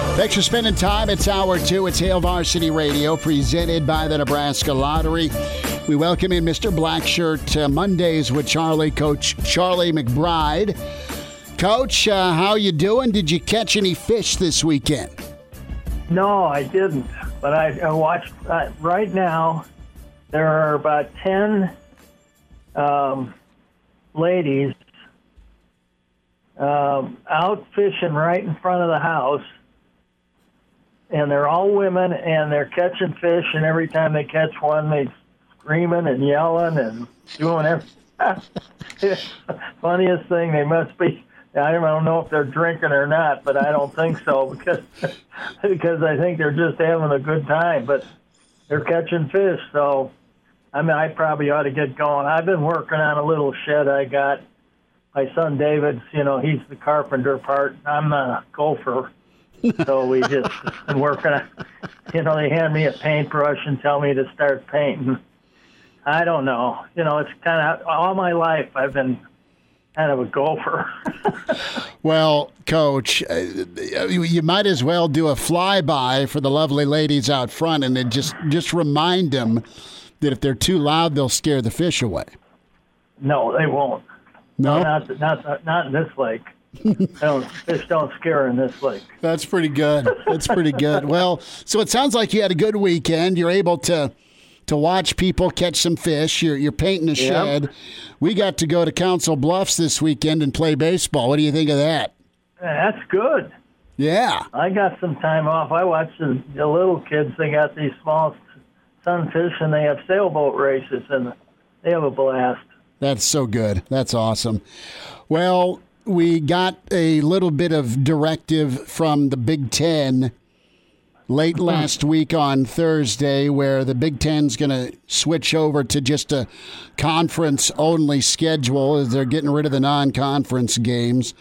Thanks for spending time. It's hour two. It's Hail Varsity Radio presented by the Nebraska Lottery. We welcome in Mr. Blackshirt Mondays with Charlie, Coach Charlie McBride. Coach, how you doing? Did you catch any fish this weekend? No, I didn't. But I watched. Right now, there are about 10 ladies out fishing right in front of the house. And they're all women, and they're catching fish, and every time they catch one, they're screaming and yelling and doing everything. Funniest thing, they must be, I don't know if they're drinking or not, but I don't think so, because I think they're just having a good time. But they're catching fish, so I mean, I probably ought to get going. I've been working on a little shed I got. My son David's, you know, he's the carpenter part. I'm the gopher. So we just been working on, you know, they hand me a paintbrush and tell me to start painting. I don't know. You know, it's kind of, all my life I've been kind of a gopher. Well, Coach, you might as well do a flyby for the lovely ladies out front and then just remind them that if they're too loud, they'll scare the fish away. No, they won't. No? Not in this lake. Fish don't scare in this lake. That's pretty good. Well, so it sounds like you had a good weekend. You're able to to watch people catch some fish. You're painting a shed. We got to go to Council Bluffs this weekend and play baseball. What do you think of that? That's good. Yeah. I got some time off. I watched the little kids. They got these small sunfish, and they have sailboat races, and they have a blast. That's so good. That's awesome. Well, we got a little bit of directive from the Big Ten late last week on Thursday, where the Big Ten's going to switch over to just a conference-only schedule as they're getting rid of the non-conference games.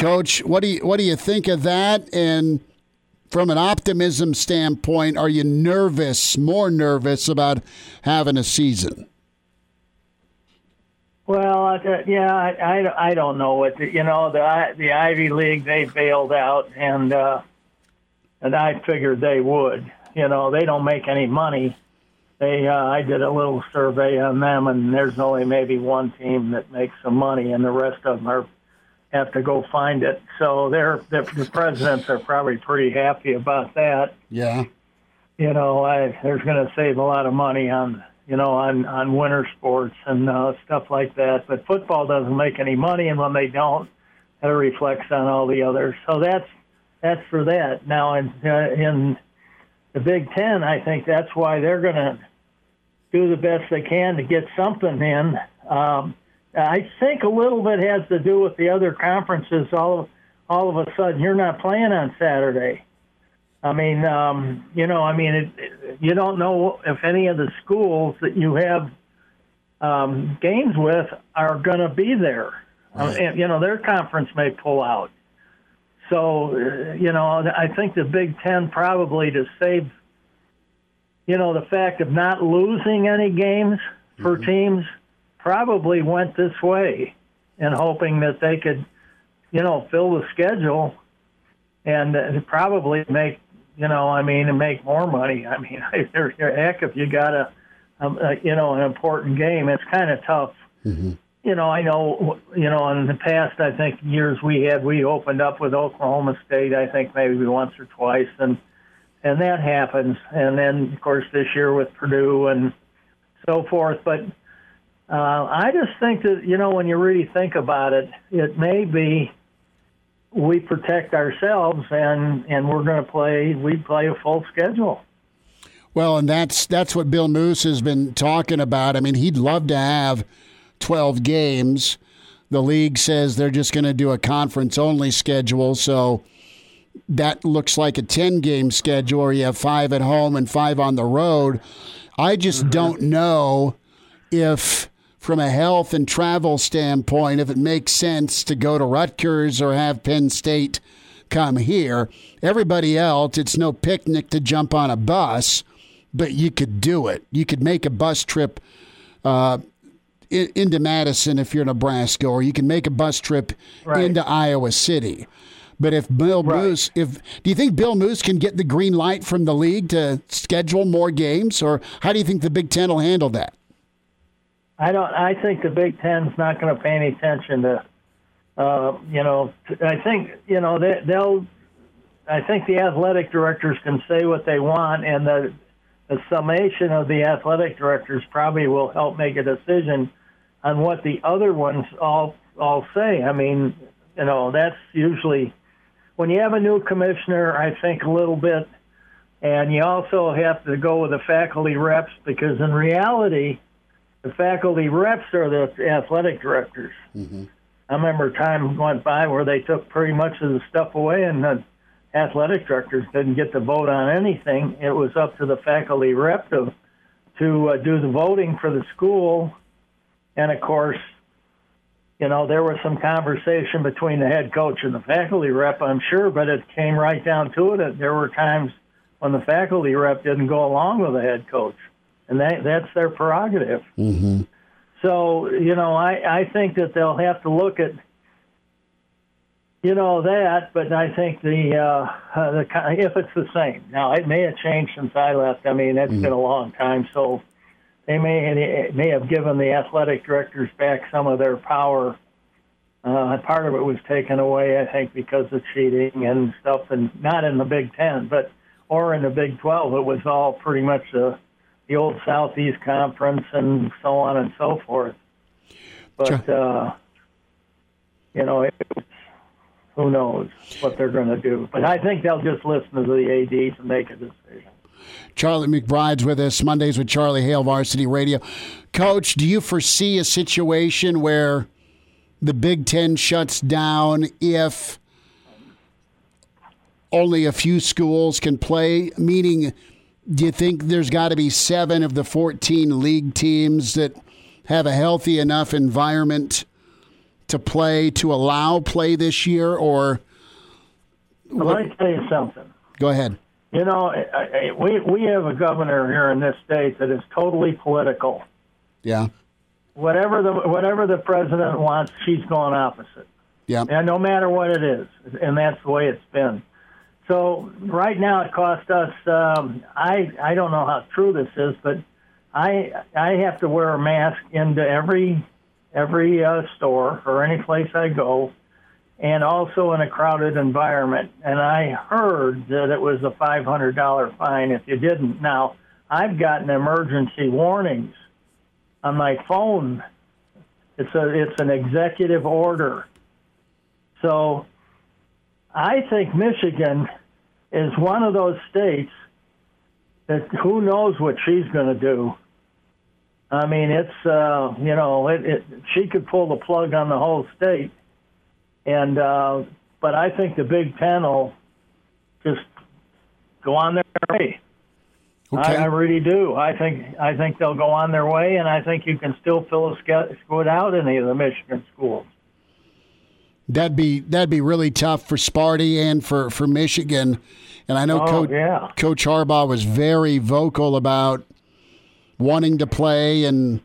Coach, what do you think of that? And from an optimism standpoint, are you more nervous about having a season? Well, yeah, I don't know what the Ivy League, they bailed out, and I figured they would. They don't make any money. I did a little survey on them, and there's only maybe one team that makes some money, and the rest of them have to go find it. So the presidents are probably pretty happy about that. Yeah. They're going to save a lot of money on winter sports and stuff like that. But football doesn't make any money, and when they don't, that reflects on all the others. So that's for that. Now in the Big Ten, I think that's why they're going to do the best they can to get something in. I think a little bit has to do with the other conferences. All of a sudden, you're not playing on Saturday. You don't know if any of the schools that you have games with are going to be there. Right. Their conference may pull out. So, I think the Big Ten probably to save, the fact of not losing any games for teams probably went this way in hoping that they could, fill the schedule and probably make, make more money. Heck, if you got an important game, it's kind of tough. Mm-hmm. In the past, I think years we opened up with Oklahoma State, I think maybe once or twice, and that happens. And then, of course, this year with Purdue and so forth. But I just think that, when you really think about it, it may be we protect ourselves and we're going to play a full schedule. Well, and that's what Bill Moose has been talking about. He'd love to have 12 games. The league says they're just going to do a conference-only schedule, so that looks like a 10-game schedule where you have 5 at home and 5 on the road. I just don't know if, from a health and travel standpoint, if it makes sense to go to Rutgers or have Penn State come here. Everybody else, it's no picnic to jump on a bus, but you could do it. You could make a bus trip into Madison if you're Nebraska, or you can make a bus trip into Iowa City. But if Bill Moose, do you think Bill Moose can get the green light from the league to schedule more games, or how do you think the Big Ten will handle that? I think the Big Ten's not going to pay any attention to. I think they'll. I think the athletic directors can say what they want, and the summation of the athletic directors probably will help make a decision on what the other ones all say. That's usually when you have a new commissioner, I think a little bit, and you also have to go with the faculty reps, because in reality, the faculty reps are the athletic directors. Mm-hmm. I remember time went by where they took pretty much of the stuff away, and the athletic directors didn't get to vote on anything. It was up to the faculty rep to do the voting for the school. And of course, there was some conversation between the head coach and the faculty rep, I'm sure, but it came right down to it. There were times when the faculty rep didn't go along with the head coach, and that's their prerogative. Mm-hmm. So, I think that they'll have to look at that, but I think if it's the same. Now, it may have changed since I left. That's been a long time, so they may have given the athletic directors back some of their power. Part of it was taken away, I think, because of cheating and stuff, and not in the Big Ten, but or in the Big 12. It was all pretty much the old Southeast Conference and so on and so forth. But, who knows what they're going to do. But I think they'll just listen to the AD to make a decision. Charlie McBride's with us, Mondays with Charlie, Hail Varsity Radio. Coach, do you foresee a situation where the Big Ten shuts down if only a few schools can play? Meaning, do you think there's got to be 7 of the 14 league teams that have a healthy enough environment to play to allow play this year? Or let me tell you something. Go ahead. You know, we have a governor here in this state that is totally political. Yeah. Whatever the president wants, she's going opposite. Yeah. And no matter what it is, and that's the way it's been. So right now it cost us. I don't know how true this is, but I have to wear a mask into every store or any place I go, and also in a crowded environment. And I heard that it was a $500 fine if you didn't. Now, I've gotten emergency warnings on my phone. It's an executive order. So I think Michigan is one of those states that who knows what she's going to do. I mean, it's, she could pull the plug on the whole state. And but I think the Big Ten will just go on their way. Okay. I really do. I think they'll go on their way, and I think you can still fill a squad out any of the Michigan schools. That'd be really tough for Sparty and for Michigan. And I know Coach Harbaugh was very vocal about wanting to play and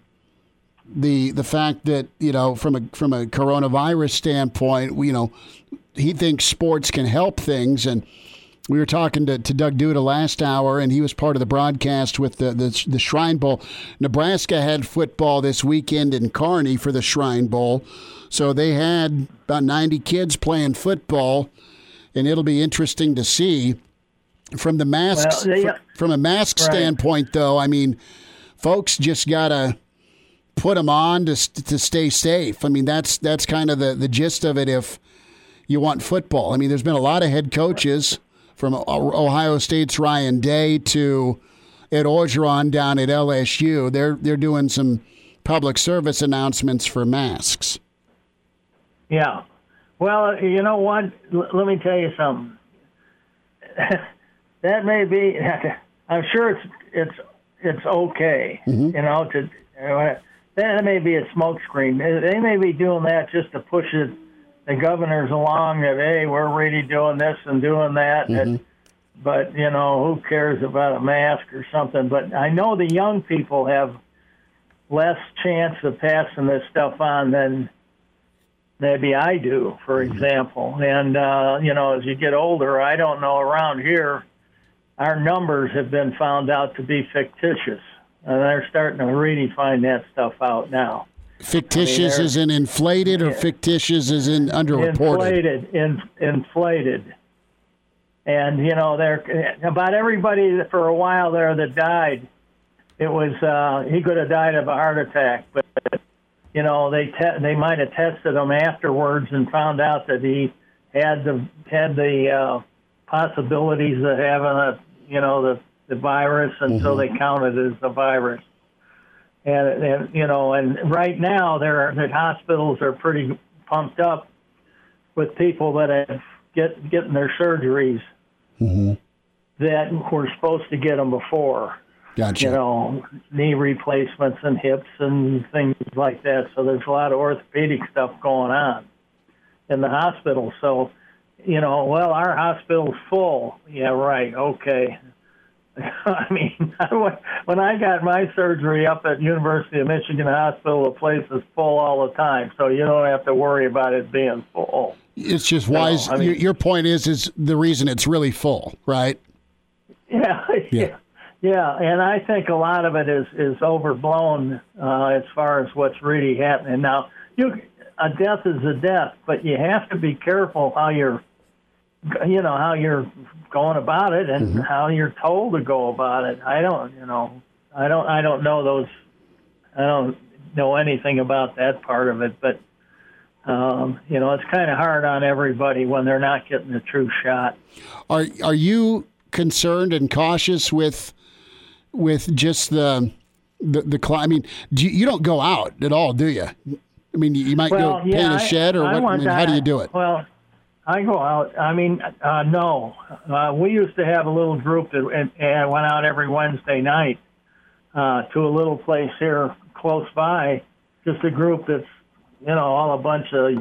the fact that, from a coronavirus standpoint, he thinks sports can help things. And we were talking to Doug Duda last hour, and he was part of the broadcast with the Shrine Bowl. Nebraska had football this weekend in Kearney for the Shrine Bowl. So they had about 90 kids playing football, and it'll be interesting to see. From the masks, from a mask standpoint, though, I mean, folks just got to put them on to stay safe. I mean, that's kind of the gist of it if you want football. I mean, there's been a lot of head coaches from Ohio State's Ryan Day to Ed Orgeron down at LSU. They're doing some public service announcements for masks. Yeah. Well, you know what? Let me tell you something. That may be – I'm sure it's okay, mm-hmm. That may be a smokescreen. They may be doing that just to push the governors along that, hey, we're really doing this and doing that. Mm-hmm. But, who cares about a mask or something? But I know the young people have less chance of passing this stuff on than maybe I do, for example. And, as you get older, I don't know, around here, our numbers have been found out to be fictitious. And they're starting to really find that stuff out now. Fictitious as in inflated, or fictitious as in underreported? Inflated. And, about everybody for a while there that died, it was, he could have died of a heart attack. But, they might have tested him afterwards and found out that he had the possibilities of having the virus, and mm-hmm. so they counted it as the virus. And right now the hospitals are pretty pumped up with people that have getting their surgeries mm-hmm. that were supposed to get them before. Gotcha. Knee replacements and hips and things like that. So there's a lot of orthopedic stuff going on in the hospital. So, our hospital's full. Yeah, right. Okay. I mean, when I got my surgery up at University of Michigan Hospital, the place is full all the time, so you don't have to worry about it being full. It's just wise. So, I mean, your point is the reason it's really full, right? Yeah. And I think a lot of it is overblown as far as what's really happening. Now, a death is a death, but you have to be careful how you're going about it and mm-hmm. how you're told to go about it. I don't, I don't know anything about that part of it, but you know, it's kind of hard on everybody when they're not getting the true shot. Are you concerned and cautious with just the climb? I mean, you don't go out at all, do you? I mean, you might go paint a shed, or what, I mean, how do you do it? Well, I go out. I mean, no. We used to have a little group that and went out every Wednesday night to a little place here close by, just a group that's, you know, all a bunch of,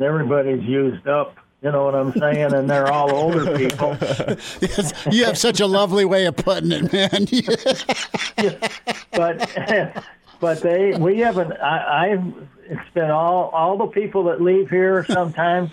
everybody's used up, you know what I'm saying, and they're all older people. Yes, you have such a lovely way of putting it, man. But we haven't, it's been all the people that leave here sometimes,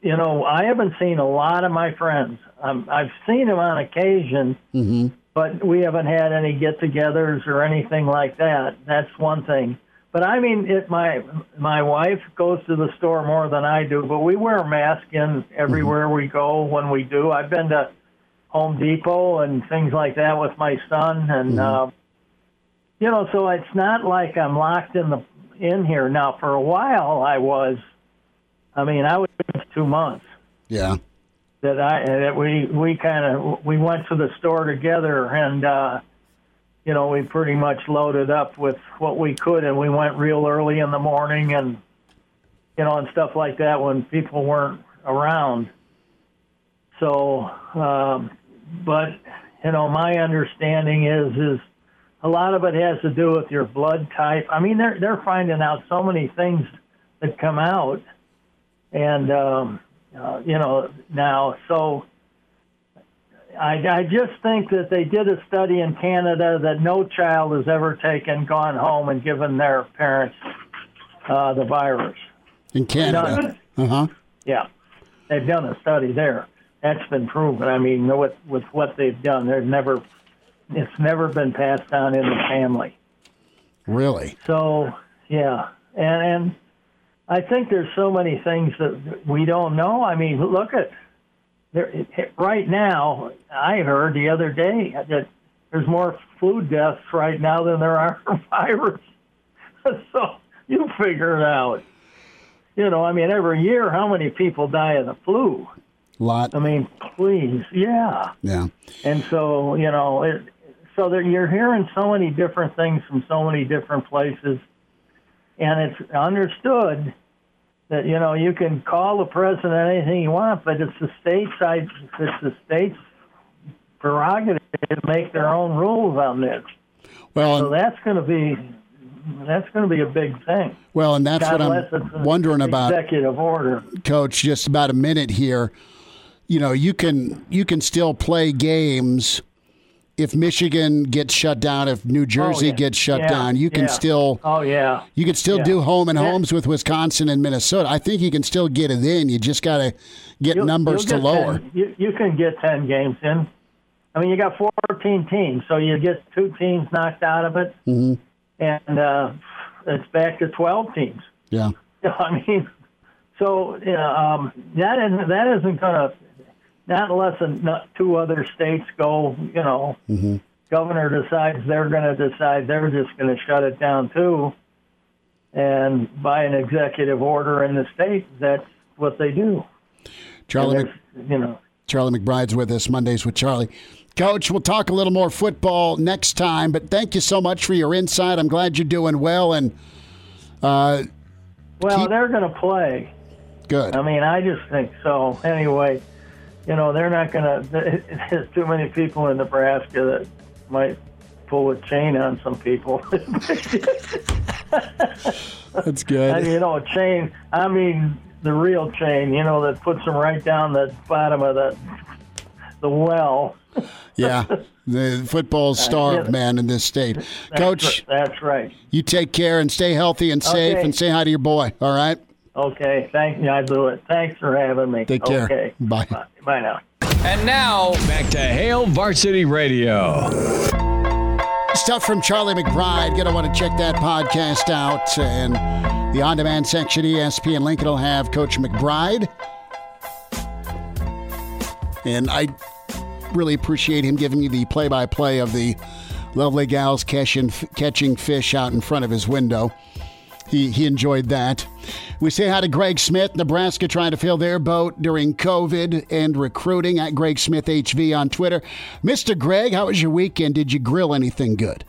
you know, I haven't seen a lot of my friends. I've seen them on occasion, mm-hmm. but we haven't had any get-togethers or anything like that. That's one thing. But I mean, my wife goes to the store more than I do, but we wear a mask in everywhere mm-hmm. we go when we do. I've been to Home Depot and things like that with my son, and mm-hmm. You know, so it's not like I'm locked in here now. For a while, I was. I mean, I was 2 months. Yeah. We went to the store together, and you know, we pretty much loaded up with what we could, and we went real early in the morning, and you know, and stuff like that when people weren't around. So, but you know, my understanding is a lot of it has to do with your blood type. I mean, they're finding out so many things that come out, and you know, now, so I just think that they did a study in Canada that no child has ever gone home and given their parents the virus. In Canada? Uh-huh. Yeah. They've done a study there. That's been proven. I mean, with what they've done, it's never been passed down in the family. Really? So, yeah. And I think there's so many things that we don't know. I mean, look at right now. I heard the other day that there's more flu deaths right now than there are virus. So you figure it out. You know, I mean, every year, how many people die of the flu? A lot. I mean, please, yeah. Yeah. And so, you know, so that you're hearing so many different things from so many different places, and it's understood that, you know, you can call the president anything you want, but it's the state's prerogative to make their own rules on this. Well, so that's going to be a big thing. Well, and that's what I'm wondering about. Executive order, Coach. Just about a minute here. You know, you can still play games. If Michigan gets shut down, if New Jersey gets shut down, you can still do home and homes with Wisconsin and Minnesota. I think you can still get it in. You just got to get numbers to lower. 10, you can get 10 games in. I mean, you got 14 teams, so you get 2 teams knocked out of it, mm-hmm. and it's back to 12 teams. Yeah. I mean, so that isn't going to – not unless two other states go, you know, mm-hmm. governor decides they're just going to shut it down too. And by an executive order in the state, that's what they do. Charlie McBride's with us, Mondays with Charlie. Coach, we'll talk a little more football next time, but thank you so much for your insight. I'm glad you're doing well. And they're going to play. Good. I mean, I just think so. Anyway. You know, they're not going to. There's too many people in Nebraska that might pull a chain on some people. That's good. And, you know, a chain, I mean, the real chain, you know, that puts them right down the bottom of the well. Yeah. The football's starved, man, in this state. Coach, that's right. You take care and stay healthy and safe, and say hi to your boy, all right? Okay, thank you. I do it. Thanks for having me. Take care. Okay. Bye. Bye now. And now, back to Hail Varsity Radio. Stuff from Charlie McBride. Going to want to check that podcast out. And the on-demand section, ESPN Lincoln, will have Coach McBride. And I really appreciate him giving you the play-by-play of the lovely gals catching fish out in front of his window. He enjoyed that. We say hi to Greg Smith, Nebraska trying to fill their boat during COVID and recruiting at Greg Smith HV on Twitter. Mr. Greg, how was your weekend? Did you grill anything good?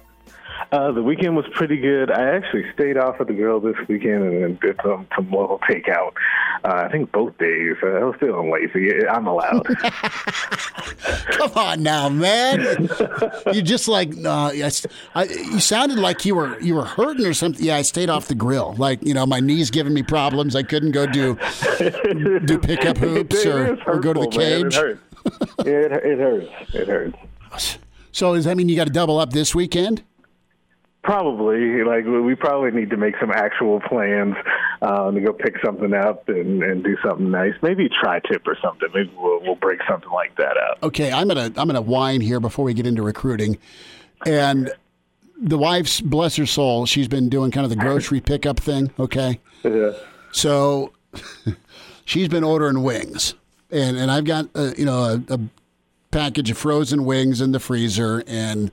The weekend was pretty good. I actually stayed off at the grill this weekend and then did some local takeout. I think both days. I was feeling lazy. I'm allowed. Come on now, man. You just like you sounded like you were hurting or something. Yeah, I stayed off the grill. Like, you know, my knee's giving me problems. I couldn't go do pickup hoops or go to the cage. Man, it hurts. So does that mean you got to double up this weekend? Probably. Like, we probably need to make some actual plans to go pick something up and do something nice. Maybe a tri-tip or something. Maybe we'll break something like that out. Okay, I'm gonna whine here before we get into recruiting. And the wife's, bless her soul, she's been doing kind of the grocery pickup thing. Okay. Yeah. So she's been ordering wings, and I've got a package of frozen wings in the freezer and.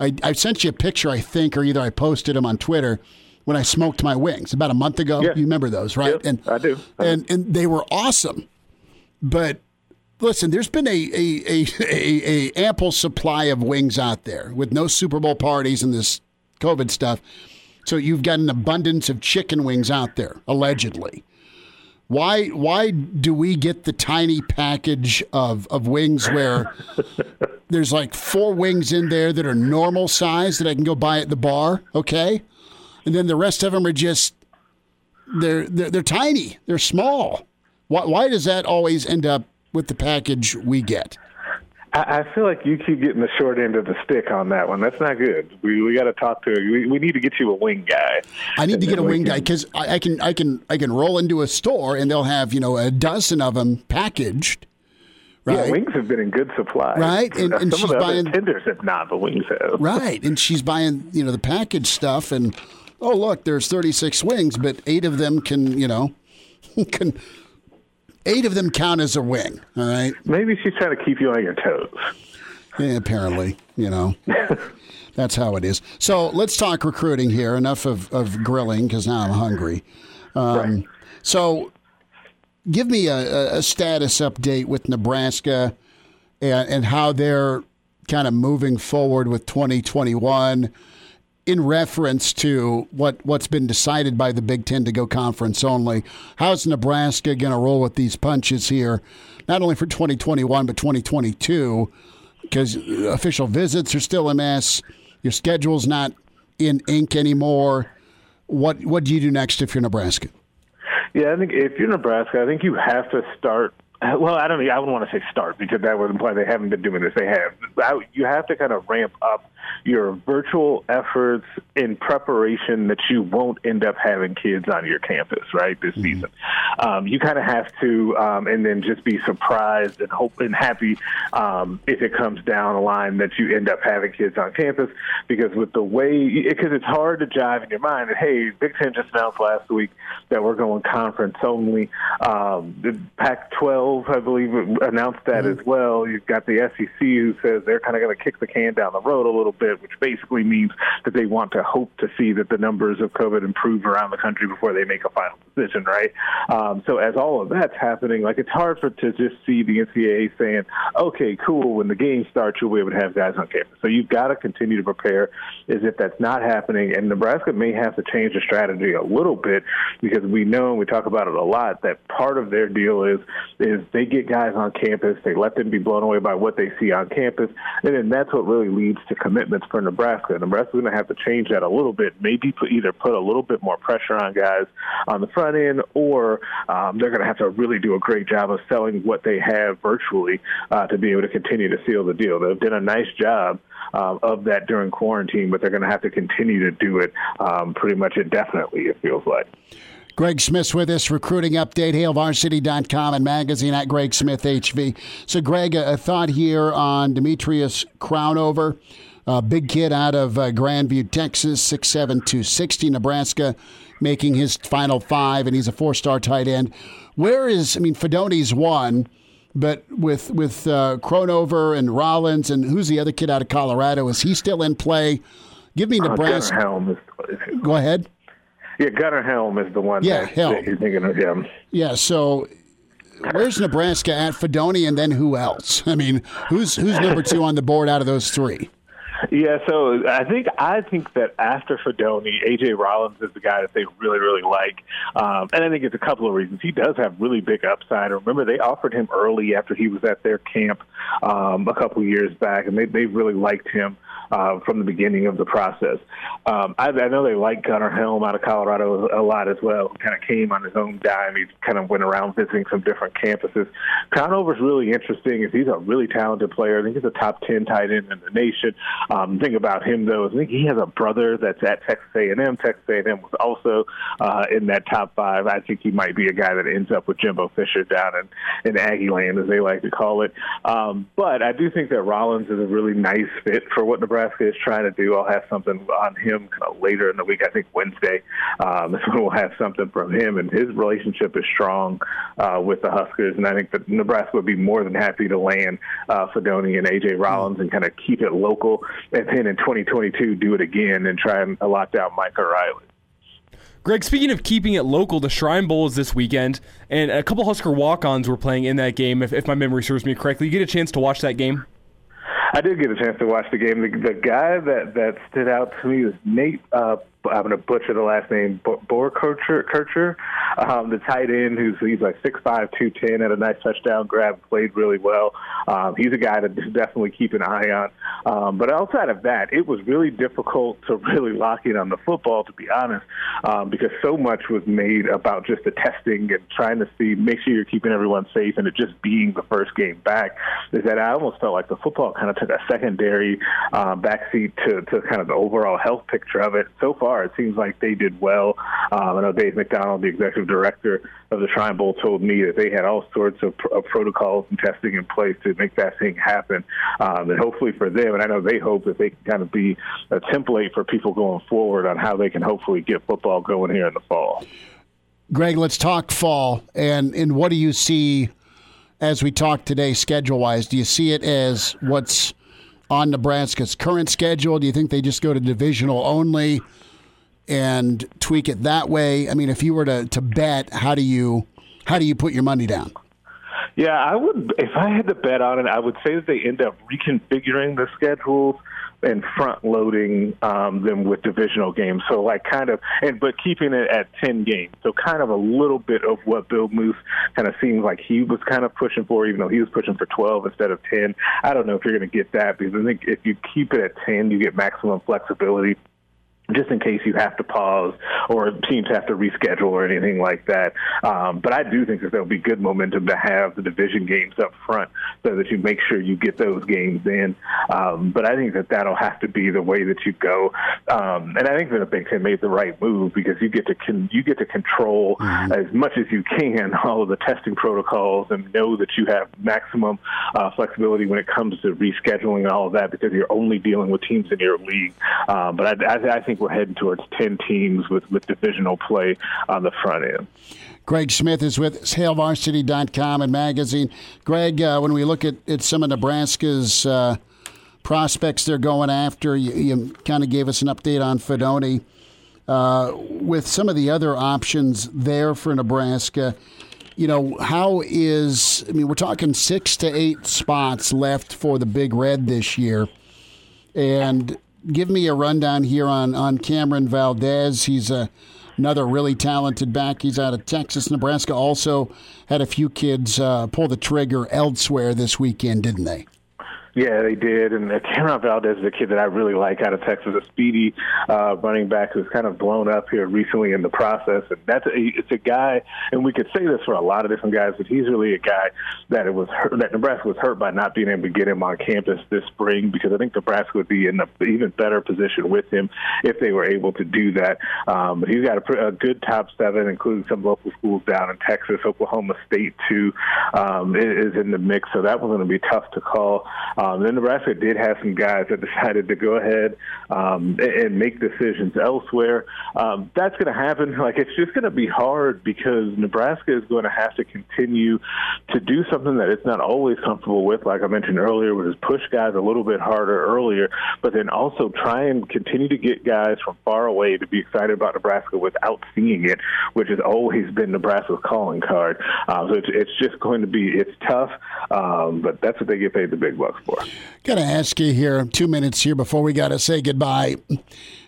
I sent you a picture, I think, or either I posted them on Twitter when I smoked my wings about a month ago. Yeah. You remember those, right? Yeah, and I do. And they were awesome. But listen, there's been a ample supply of wings out there with no Super Bowl parties and this COVID stuff. So you've got an abundance of chicken wings out there, allegedly. Why do we get the tiny package of wings where there's like 4 wings in there that are normal size that I can go buy at the bar, okay? And then the rest of them are just they're tiny, they're small. Why does that always end up with the package we get? I feel like you keep getting the short end of the stick on that one. That's not good. We got to talk to you. We need to get you a wing guy. I need to get a wing guy because I can roll into a store and they'll have a dozen of them packaged. Right? Yeah, wings have been in good supply. Right, and some she's of the buying tenders if not, but wings have. Right, and she's buying the packaged stuff and look, there's 36 wings, but 8 of them can. 8 of them count as a wing, all right? Maybe she's trying to keep you on your toes. Yeah, apparently, That's how it is. So let's talk recruiting here. Enough of grilling because now I'm hungry. Right. So give me a status update with Nebraska and how they're kind of moving forward with 2021 in reference to what's been decided by the Big Ten to go conference only. How's Nebraska going to roll with these punches here, not only for 2021 but 2022, because official visits are still a mess. Your schedule's not in ink anymore. What do you do next if you're Nebraska? Yeah, I think if you're Nebraska, I think you have to start. Well, I wouldn't want to say start because that would imply they haven't been doing this. They have. You have to kind of ramp up your virtual efforts in preparation that you won't end up having kids on your campus, right, this season. You kind of have to, and then just be surprised and hope and happy if it comes down the line that you end up having kids on campus, because with the way, because it's hard to jive in your mind that, hey, Big Ten just announced last week that we're going conference only. The Pac-12, I believe, announced that as well. You've got the SEC who says they're kind of going to kick the can down the road a little bit, which basically means that they want to hope to see that the numbers of COVID improve around the country before they make a final decision, right? So as all of that's happening, like, it's hard to just see the NCAA saying, okay, cool, when the game starts, you'll be able to have guys on campus. So you've got to continue to prepare as if that's not happening, and Nebraska may have to change the strategy a little bit, because we know, and we talk about it a lot, that part of their deal is they get guys on campus, they let them be blown away by what they see on campus, and then that's what really leads to commitments for Nebraska. Nebraska's going to have to change that a little bit, maybe put a little bit more pressure on guys on the front end, or they're going to have to really do a great job of selling what they have virtually to be able to continue to seal the deal. They've done a nice job of that during quarantine, but they're going to have to continue to do it pretty much indefinitely, it feels like. Greg Smith with us, recruiting update, hailvarsity.com and magazine at Greg Smith HV. So, Greg, a thought here on Demetrius Crownover, a big kid out of Grandview, Texas, 6'7", 260, Nebraska, making his final 5, and he's a 4-star tight end. Fedoni's one, But with Cronover and Rollins and who's the other kid out of Colorado? Is he still in play? Give me Nebraska. Gunnar Helm is, go ahead. Yeah, Gunnar Helm is the one. Yeah, that you're thinking of him. Yeah. So where's Nebraska at? Fedoni, and then who else? I mean, who's number two on the board out of those three? Yeah, so I think that after Fedoni, A.J. Rollins is the guy that they really, really like. And I think it's a couple of reasons. He does have really big upside. Remember, they offered him early after he was at their camp a couple of years back, and they really liked him from the beginning of the process. I know they like Gunnar Helm out of Colorado a lot as well. He kind of came on his own dime. He kind of went around visiting some different campuses. Conover's really interesting. He's a really talented player. I think he's a top 10 tight end in the nation. Thing about him, though, is I think he has a brother that's at Texas A&M. Texas A&M was also in that top five. I think he might be a guy that ends up with Jimbo Fisher down in Aggie Land, as they like to call it. But I do think that Rollins is a really nice fit for what Nebraska is trying to do. I'll have something on him kind of later in the week. I think Wednesday is when we'll have something from him, and his relationship is strong with the Huskers, and I think that Nebraska would be more than happy to land Fedoni and A.J. Rollins and kind of keep it local. And then in 2022, do it again and try and lock down Mike O'Reilly. Greg, speaking of keeping it local, the Shrine Bowl is this weekend, and a couple Husker walk-ons were playing in that game, if my memory serves me correctly. You get a chance to watch that game? I did get a chance to watch the game. The guy that stood out to me was Nate I'm going to butcher the last name, Boer Kircher, the tight end, he's like 6'5", 210, had a nice touchdown grab, played really well. He's a guy to definitely keep an eye on. But outside of that, it was really difficult to really lock in on the football, to be honest, because so much was made about just the testing and trying to see, make sure you're keeping everyone safe, and it just being the first game back, is that I almost felt like the football kind of took a secondary backseat to kind of the overall health picture of it. So far, it seems like they did well. I know Dave McDonald, the executive director of the Shrine Bowl, told me that they had all sorts of protocols and testing in place to make that thing happen. And hopefully for them, and I know they hope that they can kind of be a template for people going forward on how they can hopefully get football going here in the fall. Greg, let's talk fall. And what do you see as we talk today schedule-wise? Do you see it as what's on Nebraska's current schedule? Do you think they just go to divisional only and tweak it that way? I mean, if you were to bet, how do you put your money down? Yeah, I would. If I had to bet on it, I would say that they end up reconfiguring the schedules and front-loading them with divisional games. So, but keeping it at 10 games. So kind of a little bit of what Bill Moose kind of seems like he was kind of pushing for, even though he was pushing for 12 instead of 10. I don't know if you're going to get that, because I think if you keep it at 10, you get maximum flexibility, just in case you have to pause or teams have to reschedule or anything like that. But I do think that there'll be good momentum to have the division games up front so that you make sure you get those games in. But I think that that'll have to be the way that you go. And I think that the Big Ten made the right move, because you get to control as much as you can all of the testing protocols and know that you have maximum flexibility when it comes to rescheduling and all of that, because you're only dealing with teams in your league. But I think we're heading towards 10 teams with divisional play on the front end. Greg Smith is with HailVarsity.com and magazine. Greg, when we look at some of Nebraska's prospects they're going after, you kind of gave us an update on Fedoni. With some of the other options there for Nebraska, we're talking 6 to 8 spots left for the Big Red this year. And give me a rundown here on Cameron Valdez. He's another really talented back. He's out of Texas. Nebraska also had a few kids pull the trigger elsewhere this weekend, didn't they? Yeah, they did, and Cameron Valdez is a kid that I really like out of Texas, a speedy running back who's kind of blown up here recently in the process, and it's a guy, and we could say this for a lot of different guys, but he's really a guy that that Nebraska was hurt by not being able to get him on campus this spring, because I think Nebraska would be in an even better position with him if they were able to do that. But he's got a good top 7, including some local schools down in Texas. Oklahoma State, too, is in the mix, so that was going to be tough to call. Then Nebraska did have some guys that decided to go ahead and make decisions elsewhere. That's going to happen. Like, it's just going to be hard because Nebraska is going to have to continue to do something that it's not always comfortable with, like I mentioned earlier, which is push guys a little bit harder earlier, but then also try and continue to get guys from far away to be excited about Nebraska without seeing it, which has always been Nebraska's calling card. So it's just going to be – it's tough, but that's what they get paid the big bucks for. Got to ask you here, 2 minutes here before we got to say goodbye. You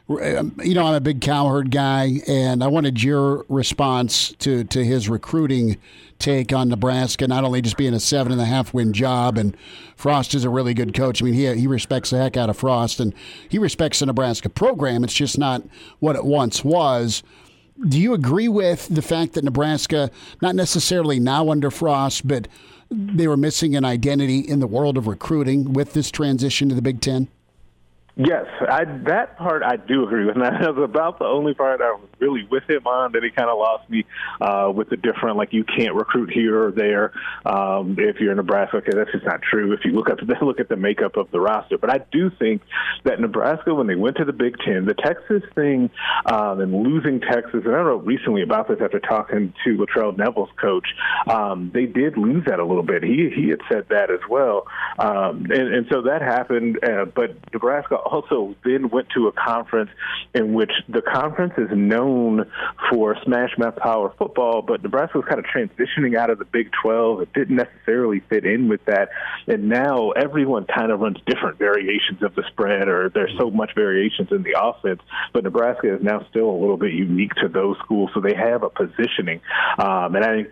know, I'm a big Cowherd guy, and I wanted your response to his recruiting take on Nebraska, not only just being a 7.5-win job, and Frost is a really good coach. I mean, he respects the heck out of Frost, and he respects the Nebraska program. It's just not what it once was. Do you agree with the fact that Nebraska, not necessarily now under Frost, but they were missing an identity in the world of recruiting with this transition to the Big Ten? Yes, that part I do agree with, and that was about the only part I was really with him on, that he kind of lost me with the different, like, you can't recruit here or there if you're in Nebraska. Okay, that's just not true if you look at the makeup of the roster. But I do think that Nebraska, when they went to the Big Ten, the Texas thing and losing Texas, and I wrote recently about this after talking to Latrell Neville's coach, they did lose that a little bit. He had said that as well. And so that happened, but Nebraska also then went to a conference in which the conference is known for smash mouth power football, but Nebraska was kind of transitioning out of the Big 12. It didn't necessarily fit in with that. And now everyone kind of runs different variations of the spread, or there's so much variations in the offense, but Nebraska is now still a little bit unique to those schools. So they have a positioning. And I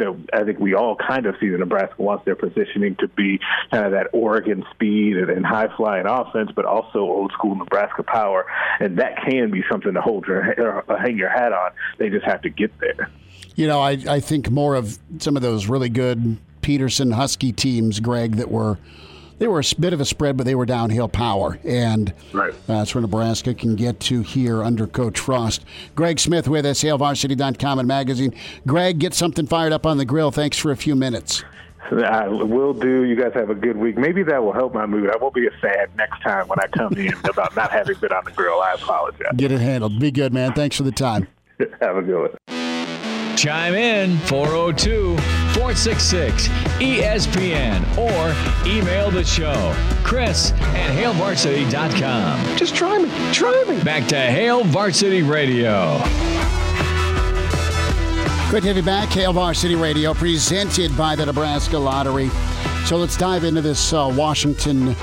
think we all kind of see that Nebraska wants their positioning to be kind of that Oregon speed and high flying offense, but also old school Nebraska power, and that can be something to hold hang your hat on. They just have to get there. You know, I think more of some of those really good Peterson Husky teams, Greg, they were a bit of a spread, but they were downhill power, and right. That's where Nebraska can get to here under Coach Frost. Greg Smith with us, HailVarsity.com and magazine. Greg, get something fired up on the grill. Thanks for a few minutes. I will do. You guys have a good week. Maybe that will help my mood. I won't be as sad next time when I come in about not having been on the grill. I apologize. Get it handled. Be good, man. Thanks for the time. Have a good one. Chime in 402-466-ESPN or email the show, chris@hailvarsity.com. Just try me. Try me. Back to Hail Varsity Radio. Good to have you back. Hail Varsity Radio, presented by the Nebraska Lottery. So let's dive into this Washington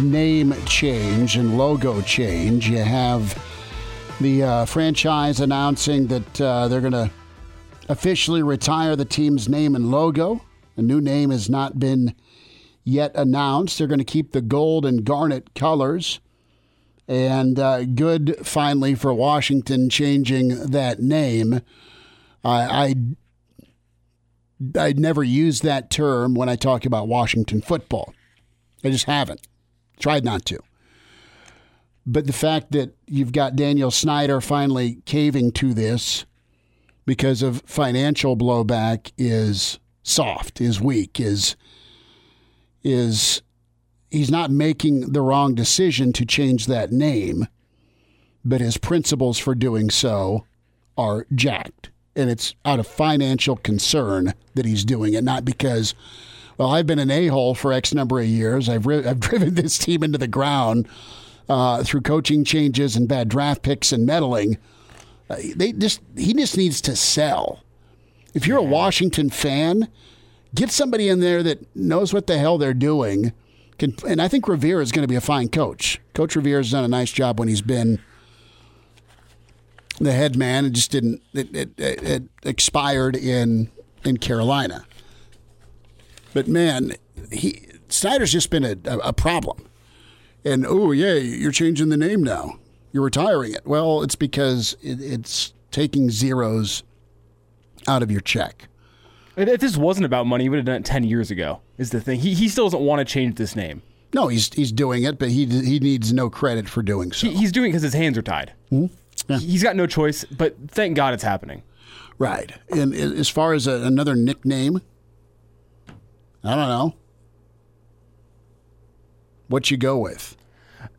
name change and logo change. You have the franchise announcing that they're going to officially retire the team's name and logo. A new name has not been yet announced. They're going to keep the gold and garnet colors. And good, finally, for Washington changing that name. I never use that term when I talk about Washington football. I just haven't. Tried not to. But the fact that you've got Daniel Snyder finally caving to this because of financial blowback is soft, is weak, is he's not making the wrong decision to change that name, but his principles for doing so are jacked. And it's out of financial concern that he's doing it, not because, well, I've been an a-hole for X number of years. I've driven this team into the ground through coaching changes and bad draft picks and meddling. He just needs to sell. If you're a Washington fan, get somebody in there that knows what the hell they're doing. And I think Revere is going to be a fine coach. Coach Revere has done a nice job when he's been the head man. It just didn't. It expired in Carolina. But man, Snyder's just been a problem. And you're changing the name now. You're retiring it. Well, it's because it's taking zeros out of your check. If this wasn't about money, he would have done it 10 years ago, is the thing. He still doesn't want to change this name. No, he's doing it, but he needs no credit for doing so. He's doing it because his hands are tied. Mm-hmm. Yeah. He's got no choice, but thank God it's happening. Right. And as far as another nickname, I don't know. what you go with.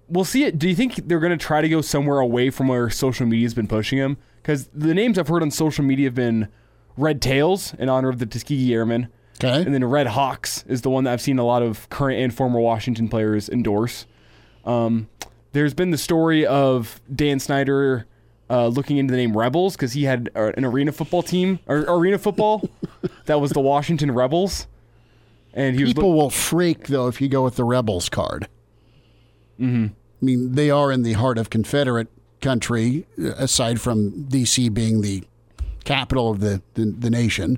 We'll see it. Do you think they're going to try to go somewhere away from where social media has been pushing him? Because the names I've heard on social media have been Red Tails in honor of the Tuskegee Airmen. Okay. And then Red Hawks is the one that I've seen a lot of current and former Washington players endorse. There's been the story of Dan Snyder looking into the name Rebels because he had an arena football team, or arena football, that was the Washington Rebels. And he people will freak, though, if you go with the Rebels card. Mm-hmm. I mean, they are in the heart of Confederate country, aside from D.C. being the capital of the nation.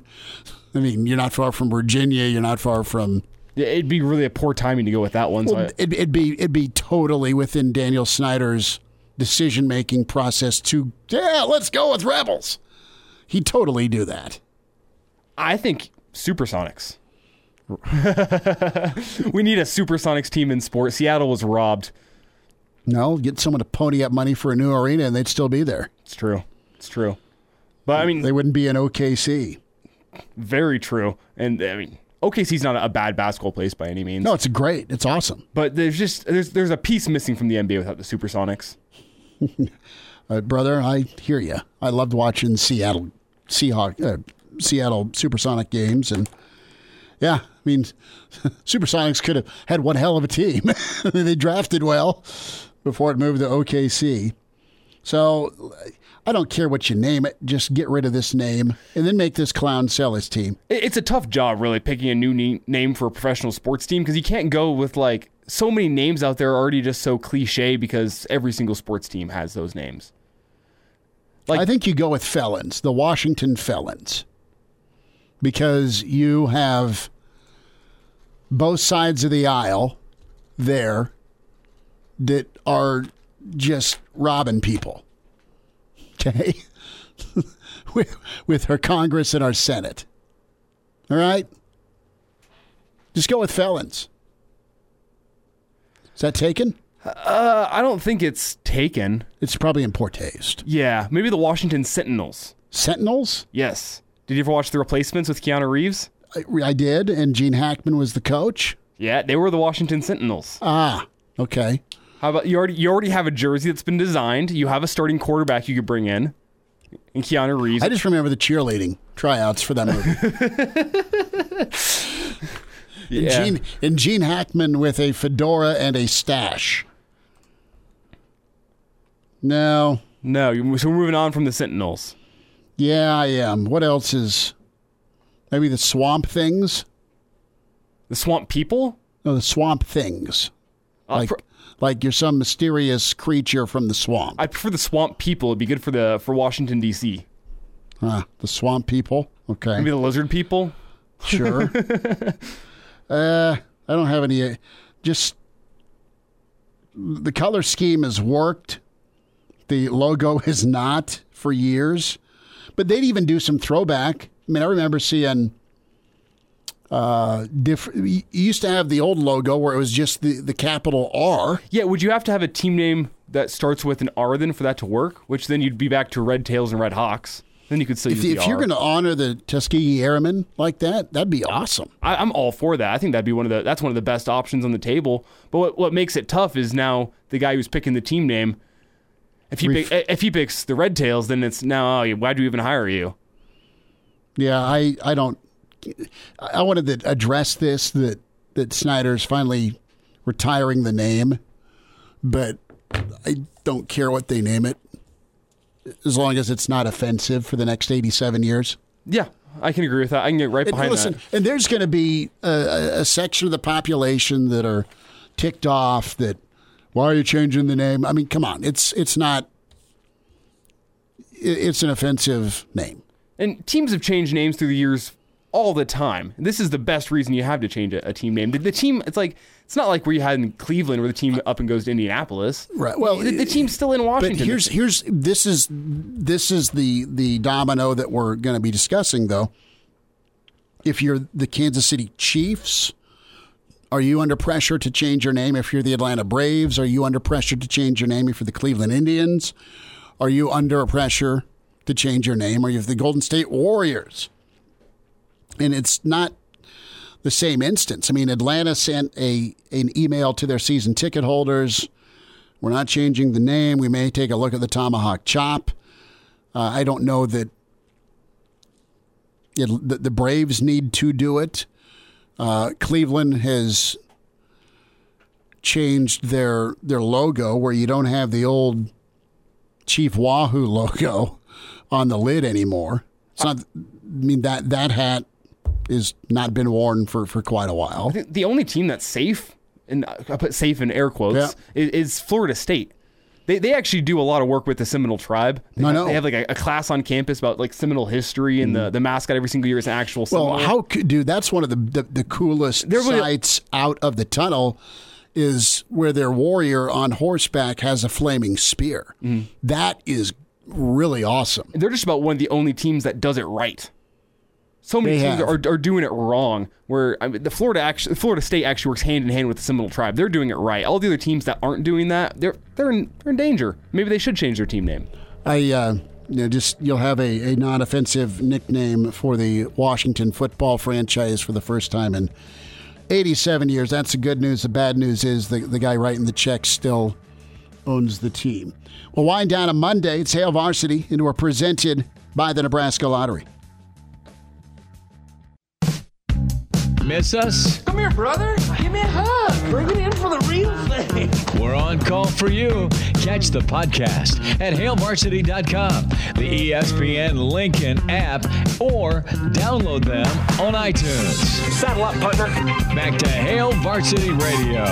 I mean, you're not far from Virginia. You're not far from... Yeah, it'd be really a poor timing to go with that one. Well, so it'd be totally within Daniel Snyder's decision-making process to, let's go with Rebels. He'd totally do that. I think Supersonics. We need a Supersonics team in sports. Seattle was robbed. No, get someone to pony up money for a new arena and they'd still be there. It's true. But I mean, they wouldn't be in OKC. Very true. And I mean, OKC's not a bad basketball place by any means. No, it's great. It's awesome. But there's a piece missing from the NBA without the Supersonics. Brother, I hear you. I loved watching Seattle Supersonic games, and yeah, I mean, Supersonics could have had one hell of a team. They drafted well before it moved to OKC. So I don't care what you name it. Just get rid of this name and then make this clown sell his team. It's a tough job, really, picking a new name for a professional sports team, because you can't go with, like, so many names out there are already just so cliche because every single sports team has those names. Like, I think you go with Felons, the Washington Felons, because you have both sides of the aisle there that are just robbing people. Okay. with our Congress and our Senate. All right? Just go with Felons. Is that taken? I don't think it's taken. It's probably in poor taste. Yeah. Maybe the Washington Sentinels. Sentinels? Yes. Did you ever watch The Replacements with Keanu Reeves? I did, and Gene Hackman was the coach. Yeah, they were the Washington Sentinels. Ah, okay. How about you already have a jersey that's been designed. You have a starting quarterback you could bring in, and Keanu Reeves. I just remember the cheerleading tryouts for that movie. Yeah. And Gene Hackman with a fedora and a stash. No. So we're moving on from the Sentinels. Yeah, I am. What else is... Maybe the Swamp Things? The Swamp People? No, the Swamp Things. Like you're some mysterious creature from the swamp. I prefer the Swamp People. It'd be good for Washington, D.C. The Swamp People? Okay. Maybe the Lizard People? Sure. I don't have any... Just... The color scheme has worked. The logo has not for years. But they'd even do some throwback. I mean, I remember seeing you used to have the old logo where it was just the capital R. Yeah, would you have to have a team name that starts with an R then for that to work? Which then you'd be back to Red Tails and Red Hawks. Then you could still use the R. If you're going to honor the Tuskegee Airmen like that, that'd be awesome. I'm all for that. I think that'd be that's one of the best options on the table. But what makes it tough is now the guy who's picking the team name, if he picks the Red Tails, then it's now, why'd we even hire you? Yeah, I don't. I wanted to address this that Snyder's finally retiring the name, but I don't care what they name it, as long as it's not offensive for the next 87 years. Yeah, I can agree with that. I can get right behind that. And there's going to be a section of the population that are ticked off that, why are you changing the name? I mean, come on, it's not. It's an offensive name. And teams have changed names through the years all the time. This is the best reason you have to change a team name. The team, it's not like where you had in Cleveland where the team up and goes to Indianapolis. Right. Well, the team's still in Washington. But this is the domino that we're going to be discussing, though. If you're the Kansas City Chiefs, are you under pressure to change your name? If you're the Atlanta Braves, are you under pressure to change your name? If you're the Cleveland Indians, are you under pressure to change your name? Or you have the Golden State Warriors. And it's not the same instance. I mean, Atlanta sent an email to their season ticket holders. We're not changing the name. We may take a look at the tomahawk chop. I don't know that the Braves need to do it. Cleveland has changed their logo where you don't have the old Chief Wahoo logo on the lid anymore. It's not. I mean, that hat is not been worn for quite a while. I think the only team that's safe, and I put safe in air quotes, is Florida State. They actually do a lot of work with the Seminole tribe. They have like a class on campus about like Seminole history, and the mascot every single year is an actual Seminole. Well, how could, dude, that's one of the coolest sights out of the tunnel is where their warrior on horseback has a flaming spear. Mm-hmm. That is really awesome. They're just about one of the only teams that does it right. So many teams are doing it wrong. Where Florida State actually works hand in hand with the Seminole tribe. They're doing it right. All the other teams that aren't doing that, they're in danger. Maybe they should change their team name. You'll have a non-offensive nickname for the Washington football franchise for the first time in 87 years. That's the good news. The bad news is the guy writing the checks still owns the team. We'll wind down on Monday. It's Hail Varsity, and we're presented by the Nebraska Lottery. Miss us? Come here, brother. Give me a hug. Bring it in for the real thing. We're on call for you. Catch the podcast at hailvarsity.com, the ESPN Lincoln app, or download them on iTunes. Saddle up, partner. Back to Hail Varsity Radio.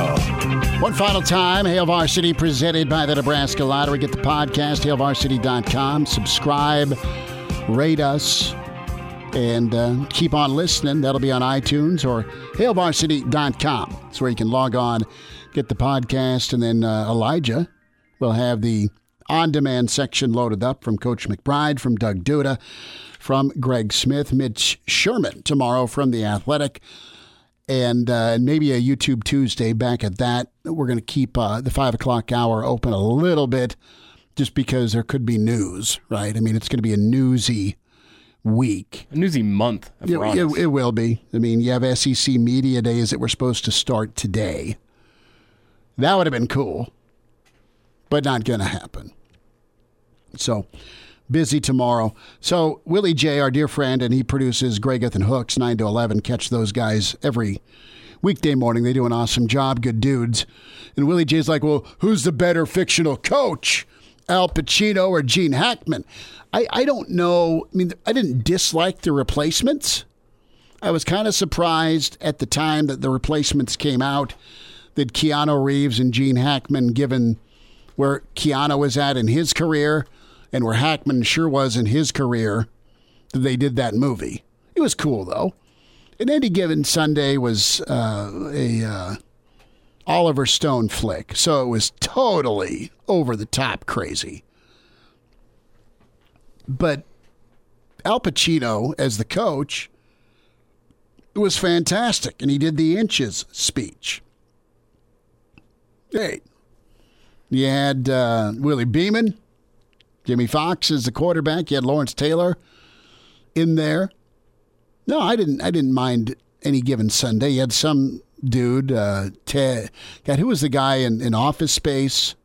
One final time, Hail Varsity presented by the Nebraska Lottery. Get the podcast, hailvarsity.com. Subscribe, rate us. And keep on listening. That'll be on iTunes or hailvarsity.com. That's where you can log on, get the podcast, and then Elijah will have the on-demand section loaded up from Coach McBride, from Doug Duda, from Greg Smith, Mitch Sherman tomorrow from The Athletic, and maybe a YouTube Tuesday back at that. We're going to keep the 5 o'clock hour open a little bit just because there could be news, right? I mean, it's going to be a newsy week. A newsy month. It will be. I mean, you have SEC media days that were supposed to start today. That would have been cool, but not going to happen. So, busy tomorrow. So, Willie J., our dear friend, and he produces Greggeth and Hooks, 9 to 11. Catch those guys every weekday morning. They do an awesome job. Good dudes. And Willie J.'s like, well, who's the better fictional coach? Al Pacino or Gene Hackman? I don't know. I mean, I didn't dislike the replacements. I was kind of surprised at the time that the replacements came out that Keanu Reeves and Gene Hackman, given where Keanu was at in his career and where Hackman sure was in his career, that they did that movie. It was cool, though. And Any Given Sunday was a Oliver Stone flick, so it was totally over-the-top crazy. But Al Pacino, as the coach, was fantastic, and he did the inches speech. Hey, you had Willie Beeman, Jimmy Fox as the quarterback. You had Lawrence Taylor in there. No, I didn't mind Any Given Sunday. You had some dude, Ted. God, who was the guy in Office Space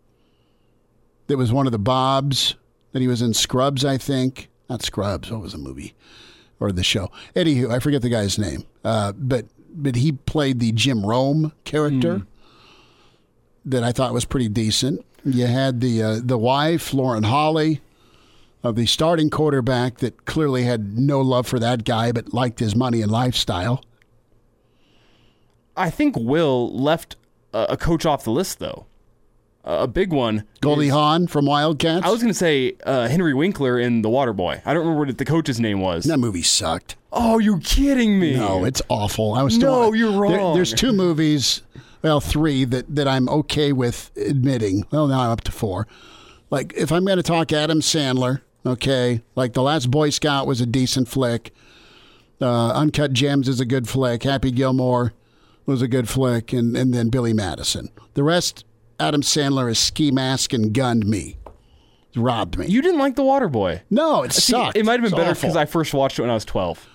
that was one of the Bobs? That he was in Scrubs, I think. Not Scrubs. What was the movie or the show? Anywho, I forget the guy's name. But he played the Jim Rome character that I thought was pretty decent. You had the wife, Lauren Holly, of the starting quarterback that clearly had no love for that guy but liked his money and lifestyle. I think Will left a coach off the list, though. A big one. Goldie Hawn from Wildcats? I was going to say Henry Winkler in The Waterboy. I don't remember what the coach's name was. That movie sucked. Oh, you're kidding me. No, it's awful. You're wrong. There's two movies, well, three, that I'm okay with admitting. Well, now I'm up to four. Like, if I'm going to talk Adam Sandler, okay, like The Last Boy Scout was a decent flick. Uncut Gems is a good flick. Happy Gilmore was a good flick. And then Billy Madison. The rest... Adam Sandler has ski mask and gunned me. Robbed me. You didn't like The Waterboy? No, it sucked. It might have been better because I first watched it when I was 12.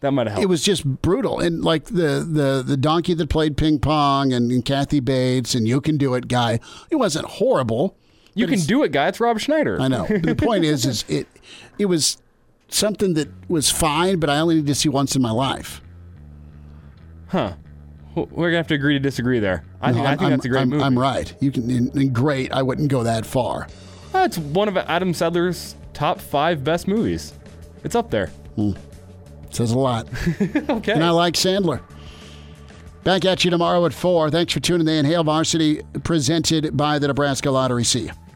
That might help. It was just brutal. And like the donkey that played ping pong and Kathy Bates and You Can Do It guy, it wasn't horrible. You Can Do It guy, it's Rob Schneider. I know. But the point is it was something that was fine, but I only need to see once in my life. Huh. We're going to have to agree to disagree there. I think that's a great movie. I'm right. You can, and great, I wouldn't go that far. That's one of Adam Sandler's top 5 best movies. It's up there. Says a lot. Okay. And I like Sandler. Back at you tomorrow at 4. Thanks for tuning in. Hail Varsity presented by the Nebraska Lottery. See you.